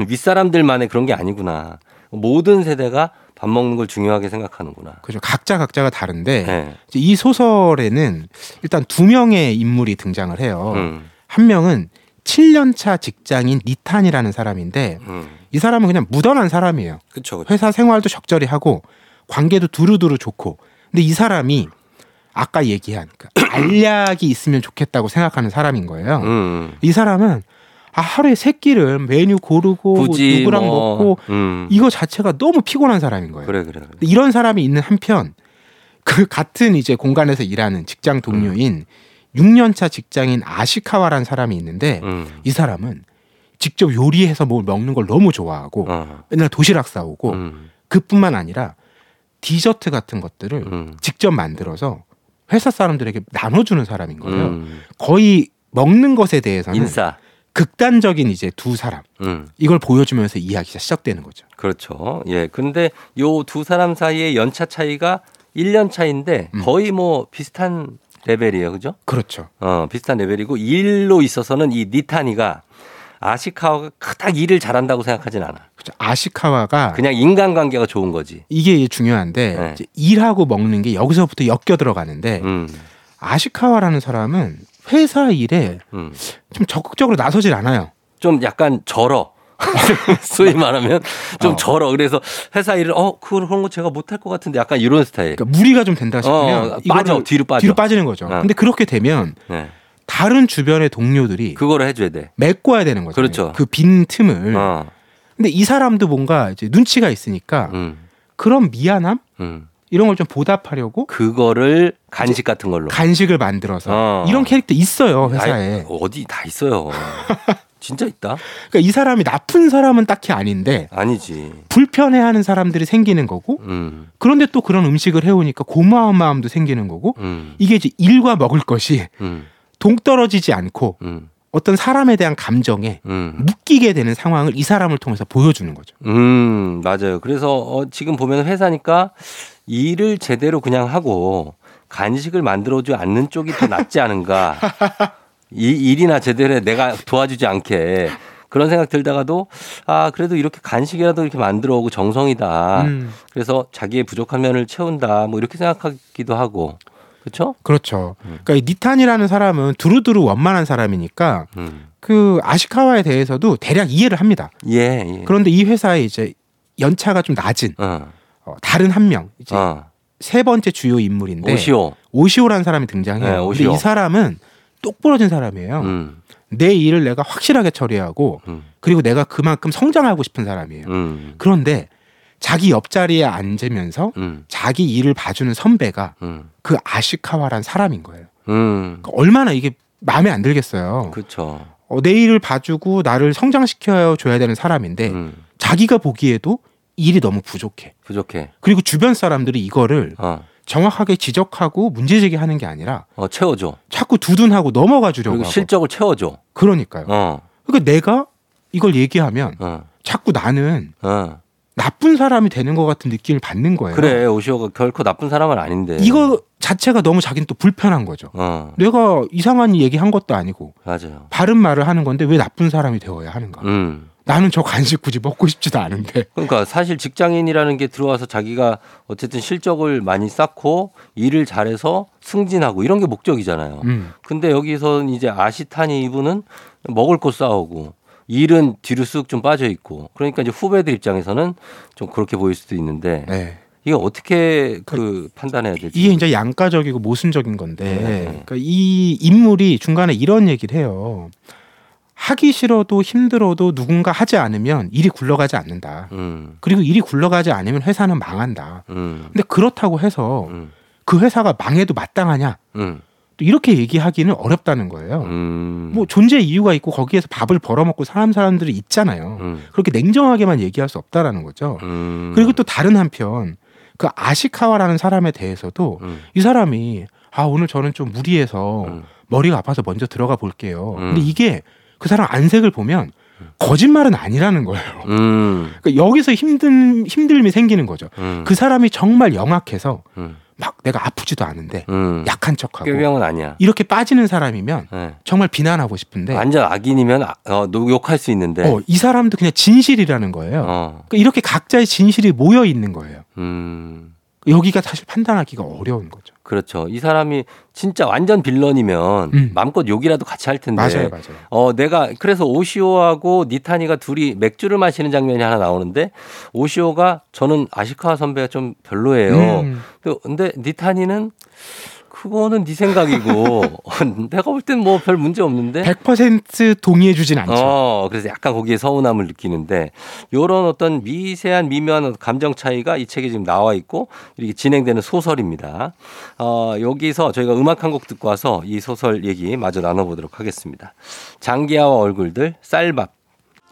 윗사람들만의 그런 게 아니구나. 모든 세대가 밥 먹는 걸 중요하게 생각하는구나. 그렇죠. 각자 각자가 다른데 네. 이 소설에는 일단 두 명의 인물이 등장을 해요. 음. 한 명은 칠 년 차 직장인 니탄이라는 사람인데 음. 이 사람은 그냥 무던한 사람이에요. 그쵸, 그쵸. 회사 생활도 적절히 하고 관계도 두루두루 좋고 근데 이 사람이 아까 얘기한 알약이 있으면 좋겠다고 생각하는 사람인 거예요. 음. 이 사람은 아, 하루에 세 끼를 메뉴 고르고 누구랑 뭐, 먹고 음. 이거 자체가 너무 피곤한 사람인 거예요. 그래, 그래, 그래. 이런 사람이 있는 한편 그 같은 이제 공간에서 일하는 직장 동료인 음. 육 년 차 직장인 아시카와라는 사람이 있는데 음. 이 사람은 직접 요리해서 뭘 먹는 걸 너무 좋아하고 어. 맨날 도시락 싸오고 음. 그뿐만 아니라 디저트 같은 것들을 음. 직접 만들어서 회사 사람들에게 나눠주는 사람인 거예요. 음. 거의 먹는 것에 대해서는 인싸. 극단적인 이제 두 사람 음. 이걸 보여주면서 이야기가 시작되는 거죠. 그렇죠. 예, 근데 요 두 사람 사이의 연차 차이가 일 년 차인데 음. 거의 뭐 비슷한 레벨이에요, 그죠? 그렇죠. 어, 비슷한 레벨이고 일로 있어서는 이 니타니가 아시카와가 딱 일을 잘한다고 생각하진 않아. 그렇죠. 아시카와가 그냥 인간관계가 좋은 거지. 이게 중요한데 네. 이제 일하고 먹는 게 여기서부터 엮여 들어가는데 음. 아시카와라는 사람은 회사 일에 음. 좀 적극적으로 나서질 않아요. 좀 약간 절어. 소위 말하면 좀 어. 절어. 그래서 회사 일을 어 그런 거 제가 못할 것 같은데 약간 이런 스타일. 그러니까 무리가 좀 된다 싶으면 어, 빠져 뒤로 빠져 뒤로 빠지는 거죠. 어. 근데 그렇게 되면 네. 다른 주변의 동료들이 그거를 해줘야 돼. 메꿔야 되는 거죠. 그렇죠. 그 빈 틈을. 어. 근데 이 사람도 뭔가 이제 눈치가 있으니까 음. 그런 미안함. 음. 이런 걸 좀 보답하려고 그거를 간식 같은 걸로 간식을 만들어서 어. 이런 캐릭터 있어요 회사에. 아이, 어디 다 있어요. 진짜 있다. 그러니까 이 사람이 나쁜 사람은 딱히 아닌데 아니지 불편해하는 사람들이 생기는 거고 음. 그런데 또 그런 음식을 해오니까 고마운 마음도 생기는 거고 음. 이게 이제 일과 먹을 것이 음. 동떨어지지 않고 음. 어떤 사람에 대한 감정에 음. 묶이게 되는 상황을 이 사람을 통해서 보여주는 거죠. 음 맞아요. 그래서 어, 지금 보면 회사니까 일을 제대로 그냥 하고 간식을 만들어주지 않는 쪽이 더 낫지 않은가. 이 일이나 제대로 해. 내가 도와주지 않게. 그런 생각 들다가도 아 그래도 이렇게 간식이라도 이렇게 만들어오고 정성이다. 음. 그래서 자기의 부족한 면을 채운다. 뭐 이렇게 생각하기도 하고. 그렇죠? 그렇죠. 음. 그러니까 이 니탄이라는 사람은 두루두루 원만한 사람이니까 음. 그 아시카와에 대해서도 대략 이해를 합니다. 예, 예. 그런데 이 회사에 이제 연차가 좀 낮은 어. 어, 다른 한 명 이제 어. 세 번째 주요 인물인데 오시오 오시오라는 사람이 등장해요. 네, 오시오. 근데 이 사람은 똑부러진 사람이에요. 음. 내 일을 내가 확실하게 처리하고 음. 그리고 내가 그만큼 성장하고 싶은 사람이에요. 음. 그런데 자기 옆자리에 앉으면서 음. 자기 일을 봐주는 선배가 음. 그 아시카와란 사람인 거예요. 음. 그러니까 얼마나 이게 마음에 안 들겠어요. 그쵸. 어, 내 일을 봐주고 나를 성장시켜줘야 되는 사람인데 음. 자기가 보기에도 일이 너무 부족해. 부족해. 그리고 주변 사람들이 이거를 어. 정확하게 지적하고 문제제기하는 게 아니라 어, 채워줘. 자꾸 두둔하고 넘어가 주려고 그리고 하고. 실적을 채워줘. 그러니까요. 어. 그러니까 내가 이걸 얘기하면 어. 자꾸 나는 어. 나쁜 사람이 되는 것 같은 느낌을 받는 거예요. 그래, 오시오가 결코 나쁜 사람은 아닌데 이거 자체가 너무 자기는 또 불편한 거죠. 어. 내가 이상한 얘기한 것도 아니고 맞아요. 바른 말을 하는 건데 왜 나쁜 사람이 되어야 하는가. 음. 나는 저 간식 굳이 먹고 싶지도 않은데. 그러니까 사실 직장인이라는 게 들어와서 자기가 어쨌든 실적을 많이 쌓고 일을 잘해서 승진하고 이런 게 목적이잖아요. 음. 근데 여기서 이제 아시타니 이분은 먹을 거 싸우고 일은 뒤로 쓱 좀 빠져 있고 그러니까 이제 후배들 입장에서는 좀 그렇게 보일 수도 있는데 네. 이게 어떻게 그 판단해야 될지 이게 이제 양가적이고 모순적인 건데 네. 그러니까 이 인물이 중간에 이런 얘기를 해요. 하기 싫어도 힘들어도 누군가 하지 않으면 일이 굴러가지 않는다. 음. 그리고 일이 굴러가지 않으면 회사는 망한다. 음. 근데 그렇다고 해서 음. 그 회사가 망해도 마땅하냐? 음. 이렇게 얘기하기는 어렵다는 거예요. 음. 뭐 존재 이유가 있고 거기에서 밥을 벌어먹고 사는 사람들이 있잖아요. 음. 그렇게 냉정하게만 얘기할 수 없다라는 거죠. 음. 그리고 또 다른 한편 그 아시카와라는 사람에 대해서도 음. 이 사람이 아 오늘 저는 좀 무리해서 음. 머리가 아파서 먼저 들어가 볼게요. 음. 근데 이게 그 사람 안색을 보면 거짓말은 아니라는 거예요. 음. 그러니까 여기서 힘든, 힘듦이 생기는 거죠. 음. 그 사람이 정말 영악해서 음. 막 내가 아프지도 않은데 음. 약한 척하고 꾀병은 아니야. 이렇게 빠지는 사람이면 네. 정말 비난하고 싶은데 완전 악인이면 어, 욕할 수 있는데 어, 이 사람도 그냥 진실이라는 거예요. 어. 그러니까 이렇게 각자의 진실이 모여 있는 거예요. 음. 여기가 사실 판단하기가 어려운 거죠. 그렇죠. 이 사람이 진짜 완전 빌런이면 음. 마음껏 욕이라도 같이 할 텐데. 맞아요, 맞아요. 어, 내가 그래서 오시오하고 니타니가 둘이 맥주를 마시는 장면이 하나 나오는데 오시오가 저는 아시카와 선배가 좀 별로예요. 음. 근데 니타니는 그거는 네 생각이고 내가 볼 땐 뭐 별 문제 없는데 백 퍼센트 동의해 주진 않죠. 어, 그래서 약간 거기에 서운함을 느끼는데 이런 어떤 미세한 미묘한 감정 차이가 이 책에 지금 나와 있고 이렇게 진행되는 소설입니다. 어, 여기서 저희가 음악 한 곡 듣고 와서 이 소설 얘기 마저 나눠보도록 하겠습니다. 장기하와 얼굴들 쌀밥.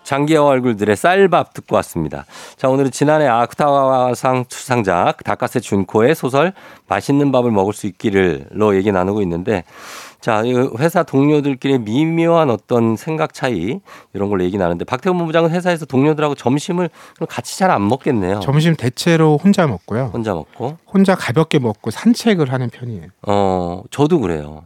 장기하와 얼굴들의 쌀밥 듣고 왔습니다. 자, 오늘은 지난해 아쿠타와상 수상자 다카세 준코의 소설 맛있는 밥을 먹을 수 있기를로 얘기 나누고 있는데 자, 회사 동료들끼리 미묘한 어떤 생각 차이 이런 걸로 얘기 나누는데 박태근 본부장은 회사에서 동료들하고 점심을 같이 잘 안 먹겠네요. 점심 대체로 혼자 먹고요. 혼자 먹고. 혼자 가볍게 먹고 산책을 하는 편이에요. 어, 저도 그래요.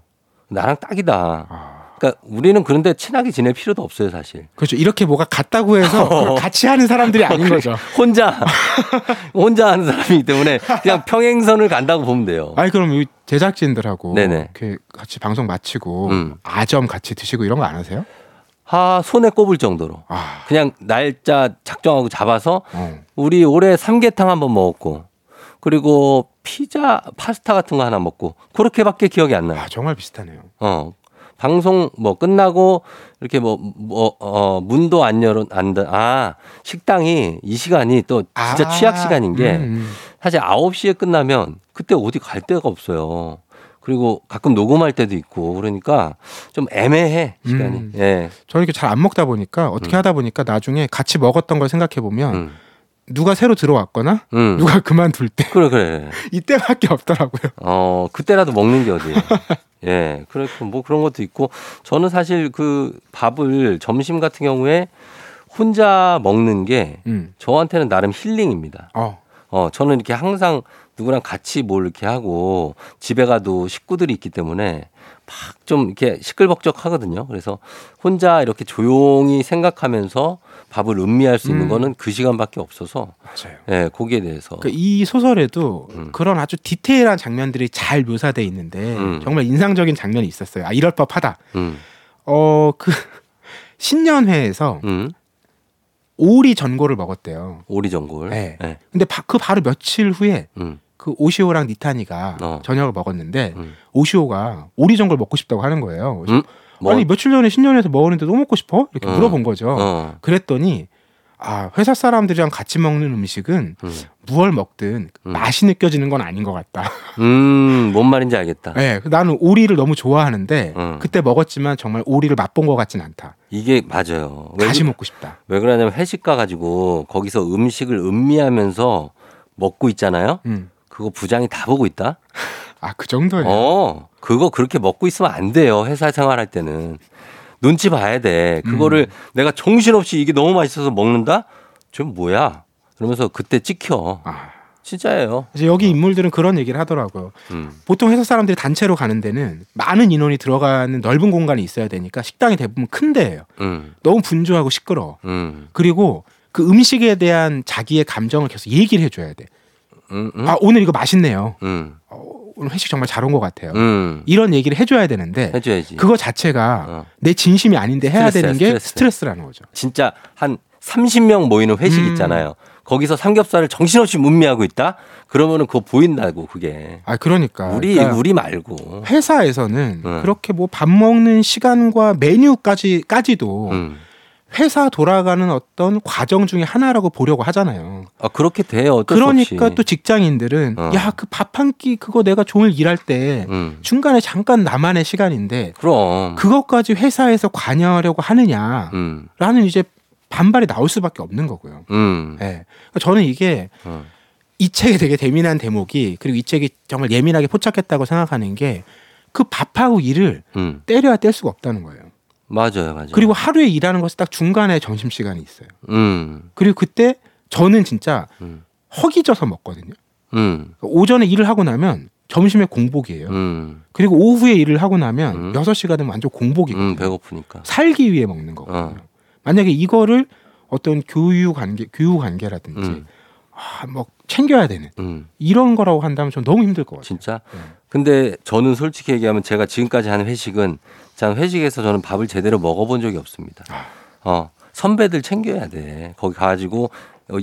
나랑 딱이다. 아. 그러니까 우리는 그런데 친하게 지낼 필요도 없어요, 사실. 그렇죠. 이렇게 뭐가 같다고 해서 같이 하는 사람들이 아닌 거죠. 혼자 혼자 하는 사람이기 때문에 그냥 평행선을 간다고 보면 돼요. 아니 그럼 이 제작진들하고 네네. 이렇게 같이 방송 마치고 음. 아점 같이 드시고 이런 거 안 하세요? 하 손에 꼽을 정도로 아. 그냥 날짜 작정하고 잡아서 음. 우리 올해 삼계탕 한번 먹었고 그리고 피자, 파스타 같은 거 하나 먹고 그렇게밖에 기억이 안 나요. 아, 정말 비슷하네요. 어. 방송 뭐 끝나고 이렇게 뭐, 뭐 어, 문도 안 열어 안 아 식당이 이 시간이 또 진짜 아, 취약 시간인 게 음. 사실 아홉 시에 끝나면 그때 어디 갈 데가 없어요. 그리고 가끔 녹음할 때도 있고 그러니까 좀 애매해 시간이. 음. 예. 저는 이렇게 잘 안 먹다 보니까 어떻게 음. 하다 보니까 나중에 같이 먹었던 걸 생각해 보면. 음. 누가 새로 들어왔거나 음. 누가 그만둘 때 그래 그래 이때밖에 없더라고요. 어 그때라도 먹는 게 어디예요. 예, 그렇고 뭐 그런 것도 있고 저는 사실 그 밥을 점심 같은 경우에 혼자 먹는 게 음. 저한테는 나름 힐링입니다. 어. 어, 저는 이렇게 항상 누구랑 같이 뭘 이렇게 하고 집에 가도 식구들이 있기 때문에 막 좀 이렇게 시끌벅적하거든요. 그래서 혼자 이렇게 조용히 생각하면서 밥을 음미할 수 있는 음. 거는 그 시간밖에 없어서 맞아요. 예, 거기에 대해서 그러니까 이 소설에도 음. 그런 아주 디테일한 장면들이 잘 묘사돼 있는데 음. 정말 인상적인 장면이 있었어요. 아 이럴 법하다. 음. 어, 그 신년회에서 음. 오리 전골을 먹었대요. 오리 전골. 네. 네. 근데 바, 그 바로 며칠 후에 음. 그 오시오랑 니타니가 어. 저녁을 먹었는데 음. 오시오가 오리전골 먹고 싶다고 하는 거예요. 음? 뭐? 아니 며칠 전에 신년회에서 먹었는데 또 먹고 싶어? 이렇게 어. 물어본 거죠. 어. 그랬더니 아 회사 사람들이랑 같이 먹는 음식은 음. 무얼 먹든 음. 맛이 느껴지는 건 아닌 것 같다. 음, 뭔 말인지 알겠다. 네, 나는 오리를 너무 좋아하는데 음. 그때 먹었지만 정말 오리를 맛본 것 같진 않다. 이게 맞아요. 다시 왜, 먹고 싶다. 왜 그러냐면 회식 가가지고 거기서 음식을 음미하면서 먹고 있잖아요. 음. 그거 부장이 다 보고 있다? 아, 그 정도예요? 어, 그거 그렇게 먹고 있으면 안 돼요. 회사 생활할 때는. 눈치 봐야 돼. 그거를 음. 내가 정신없이 이게 너무 맛있어서 먹는다? 좀 뭐야? 그러면서 그때 찍혀. 아. 진짜예요. 이제 여기 인물들은 그런 얘기를 하더라고요. 음. 보통 회사 사람들이 단체로 가는 데는 많은 인원이 들어가는 넓은 공간이 있어야 되니까 식당이 대부분 큰 데예요. 음. 너무 분주하고 시끄러워. 음. 그리고 그 음식에 대한 자기의 감정을 계속 얘기를 해줘야 돼. 음, 음? 아 오늘 이거 맛있네요. 음. 어, 오늘 회식 정말 잘 온 것 같아요. 음. 이런 얘기를 해줘야 되는데 해줘야지. 그거 자체가 어. 내 진심이 아닌데 해야 스트레스야, 되는 게 스트레스. 스트레스라는 거죠. 진짜 한 삼십 명 모이는 회식 음. 있잖아요. 거기서 삼겹살을 정신없이 문미하고 있다? 그러면은 그거 보인다고 그게. 아 그러니까. 우리 그러니까 우리 말고. 회사에서는 음. 그렇게 뭐 밥 먹는 시간과 메뉴까지 까지도. 음. 회사 돌아가는 어떤 과정 중에 하나라고 보려고 하잖아요. 아 그렇게 돼요. 어쩔 수 없이. 그러니까 또 직장인들은 어. 야 그 밥 한 끼 그거 내가 종일 일할 때 음. 중간에 잠깐 나만의 시간인데 그럼 그것까지 회사에서 관여하려고 하느냐라는 음. 이제 반발이 나올 수밖에 없는 거고요. 음. 네. 그러니까 저는 이게 어. 이 책에 되게 대민한 대목이 그리고 이 책이 정말 예민하게 포착했다고 생각하는 게 그 밥하고 일을 음. 때려야 뗄 수가 없다는 거예요. 맞아요, 맞아요. 그리고 하루에 일하는 것이 딱 중간에 점심 시간이 있어요. 음. 그리고 그때 저는 진짜 음. 허기져서 먹거든요. 음. 오전에 일을 하고 나면 점심에 공복이에요. 음. 그리고 오후에 일을 하고 나면 음. 여섯 시가 되면 완전 공복이거든요. 음, 배고프니까. 살기 위해 먹는 거거든요. 어. 만약에 이거를 어떤 교육 관계, 교육 관계라든지 음. 아, 막 챙겨야 되는 음. 이런 거라고 한다면 전 너무 힘들 것 같아요. 진짜? 네. 근데 저는 솔직히 얘기하면 제가 지금까지 하는 회식은 참 회식에서 저는 밥을 제대로 먹어본 적이 없습니다. 어, 선배들 챙겨야 돼. 거기 가가지고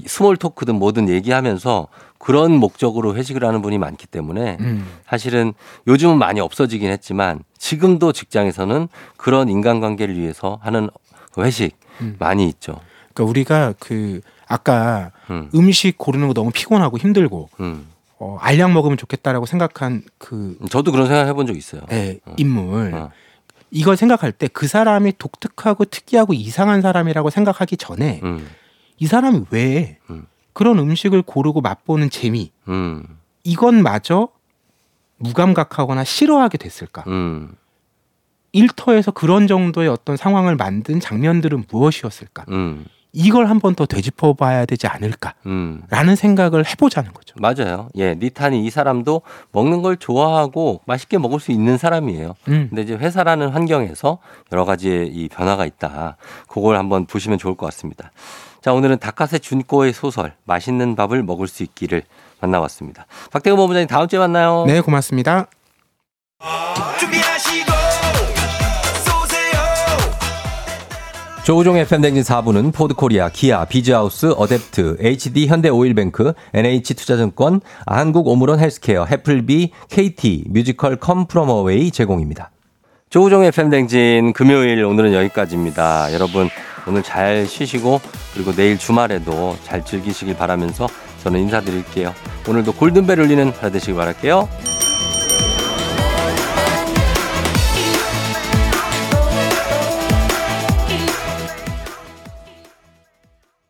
스몰 토크든 뭐든 얘기하면서 그런 목적으로 회식을 하는 분이 많기 때문에 음. 사실은 요즘은 많이 없어지긴 했지만 지금도 직장에서는 그런 인간관계를 위해서 하는 회식 음. 많이 있죠. 그러니까 우리가 그 아까 음. 음식 고르는 거 너무 피곤하고 힘들고 음. 어, 알약 먹으면 좋겠다라고 생각한 그 저도 그런 생각 해본 적 있어요. 네, 어. 인물 어. 이걸 생각할 때 그 사람이 독특하고 특이하고 이상한 사람이라고 생각하기 전에 음. 이 사람이 왜 음. 그런 음식을 고르고 맛보는 재미 음. 이것마저 무감각하거나 싫어하게 됐을까? 음. 일터에서 그런 정도의 어떤 상황을 만든 장면들은 무엇이었을까? 음. 이걸 한 번 더 되짚어 봐야 되지 않을까라는 음. 생각을 해보자는 거죠. 맞아요. 예, 니탄이 이 사람도 먹는 걸 좋아하고 맛있게 먹을 수 있는 사람이에요. 음. 근데 이제 회사라는 환경에서 여러 가지의 이 변화가 있다. 그걸 한번 보시면 좋을 것 같습니다. 자, 오늘은 다카세 준코의 소설 맛있는 밥을 먹을 수 있기를 만나봤습니다. 박태근 본부장님 다음 주에 만나요. 네, 고맙습니다. 조우종 에프엠 댕진 사 부는 포드코리아, 기아, 비즈하우스, 어댑트, 에이치디, 현대오일뱅크, 엔에이치투자증권, 한국오므론 헬스케어, 해플비, 케이티, 뮤지컬 컴프롬어웨이 제공입니다. 조우종 에프엠 댕진 금요일 오늘은 여기까지입니다. 여러분 오늘 잘 쉬시고 그리고 내일 주말에도 잘 즐기시길 바라면서 저는 인사드릴게요. 오늘도 골든벨 울리는 하루 되시길 바랄게요.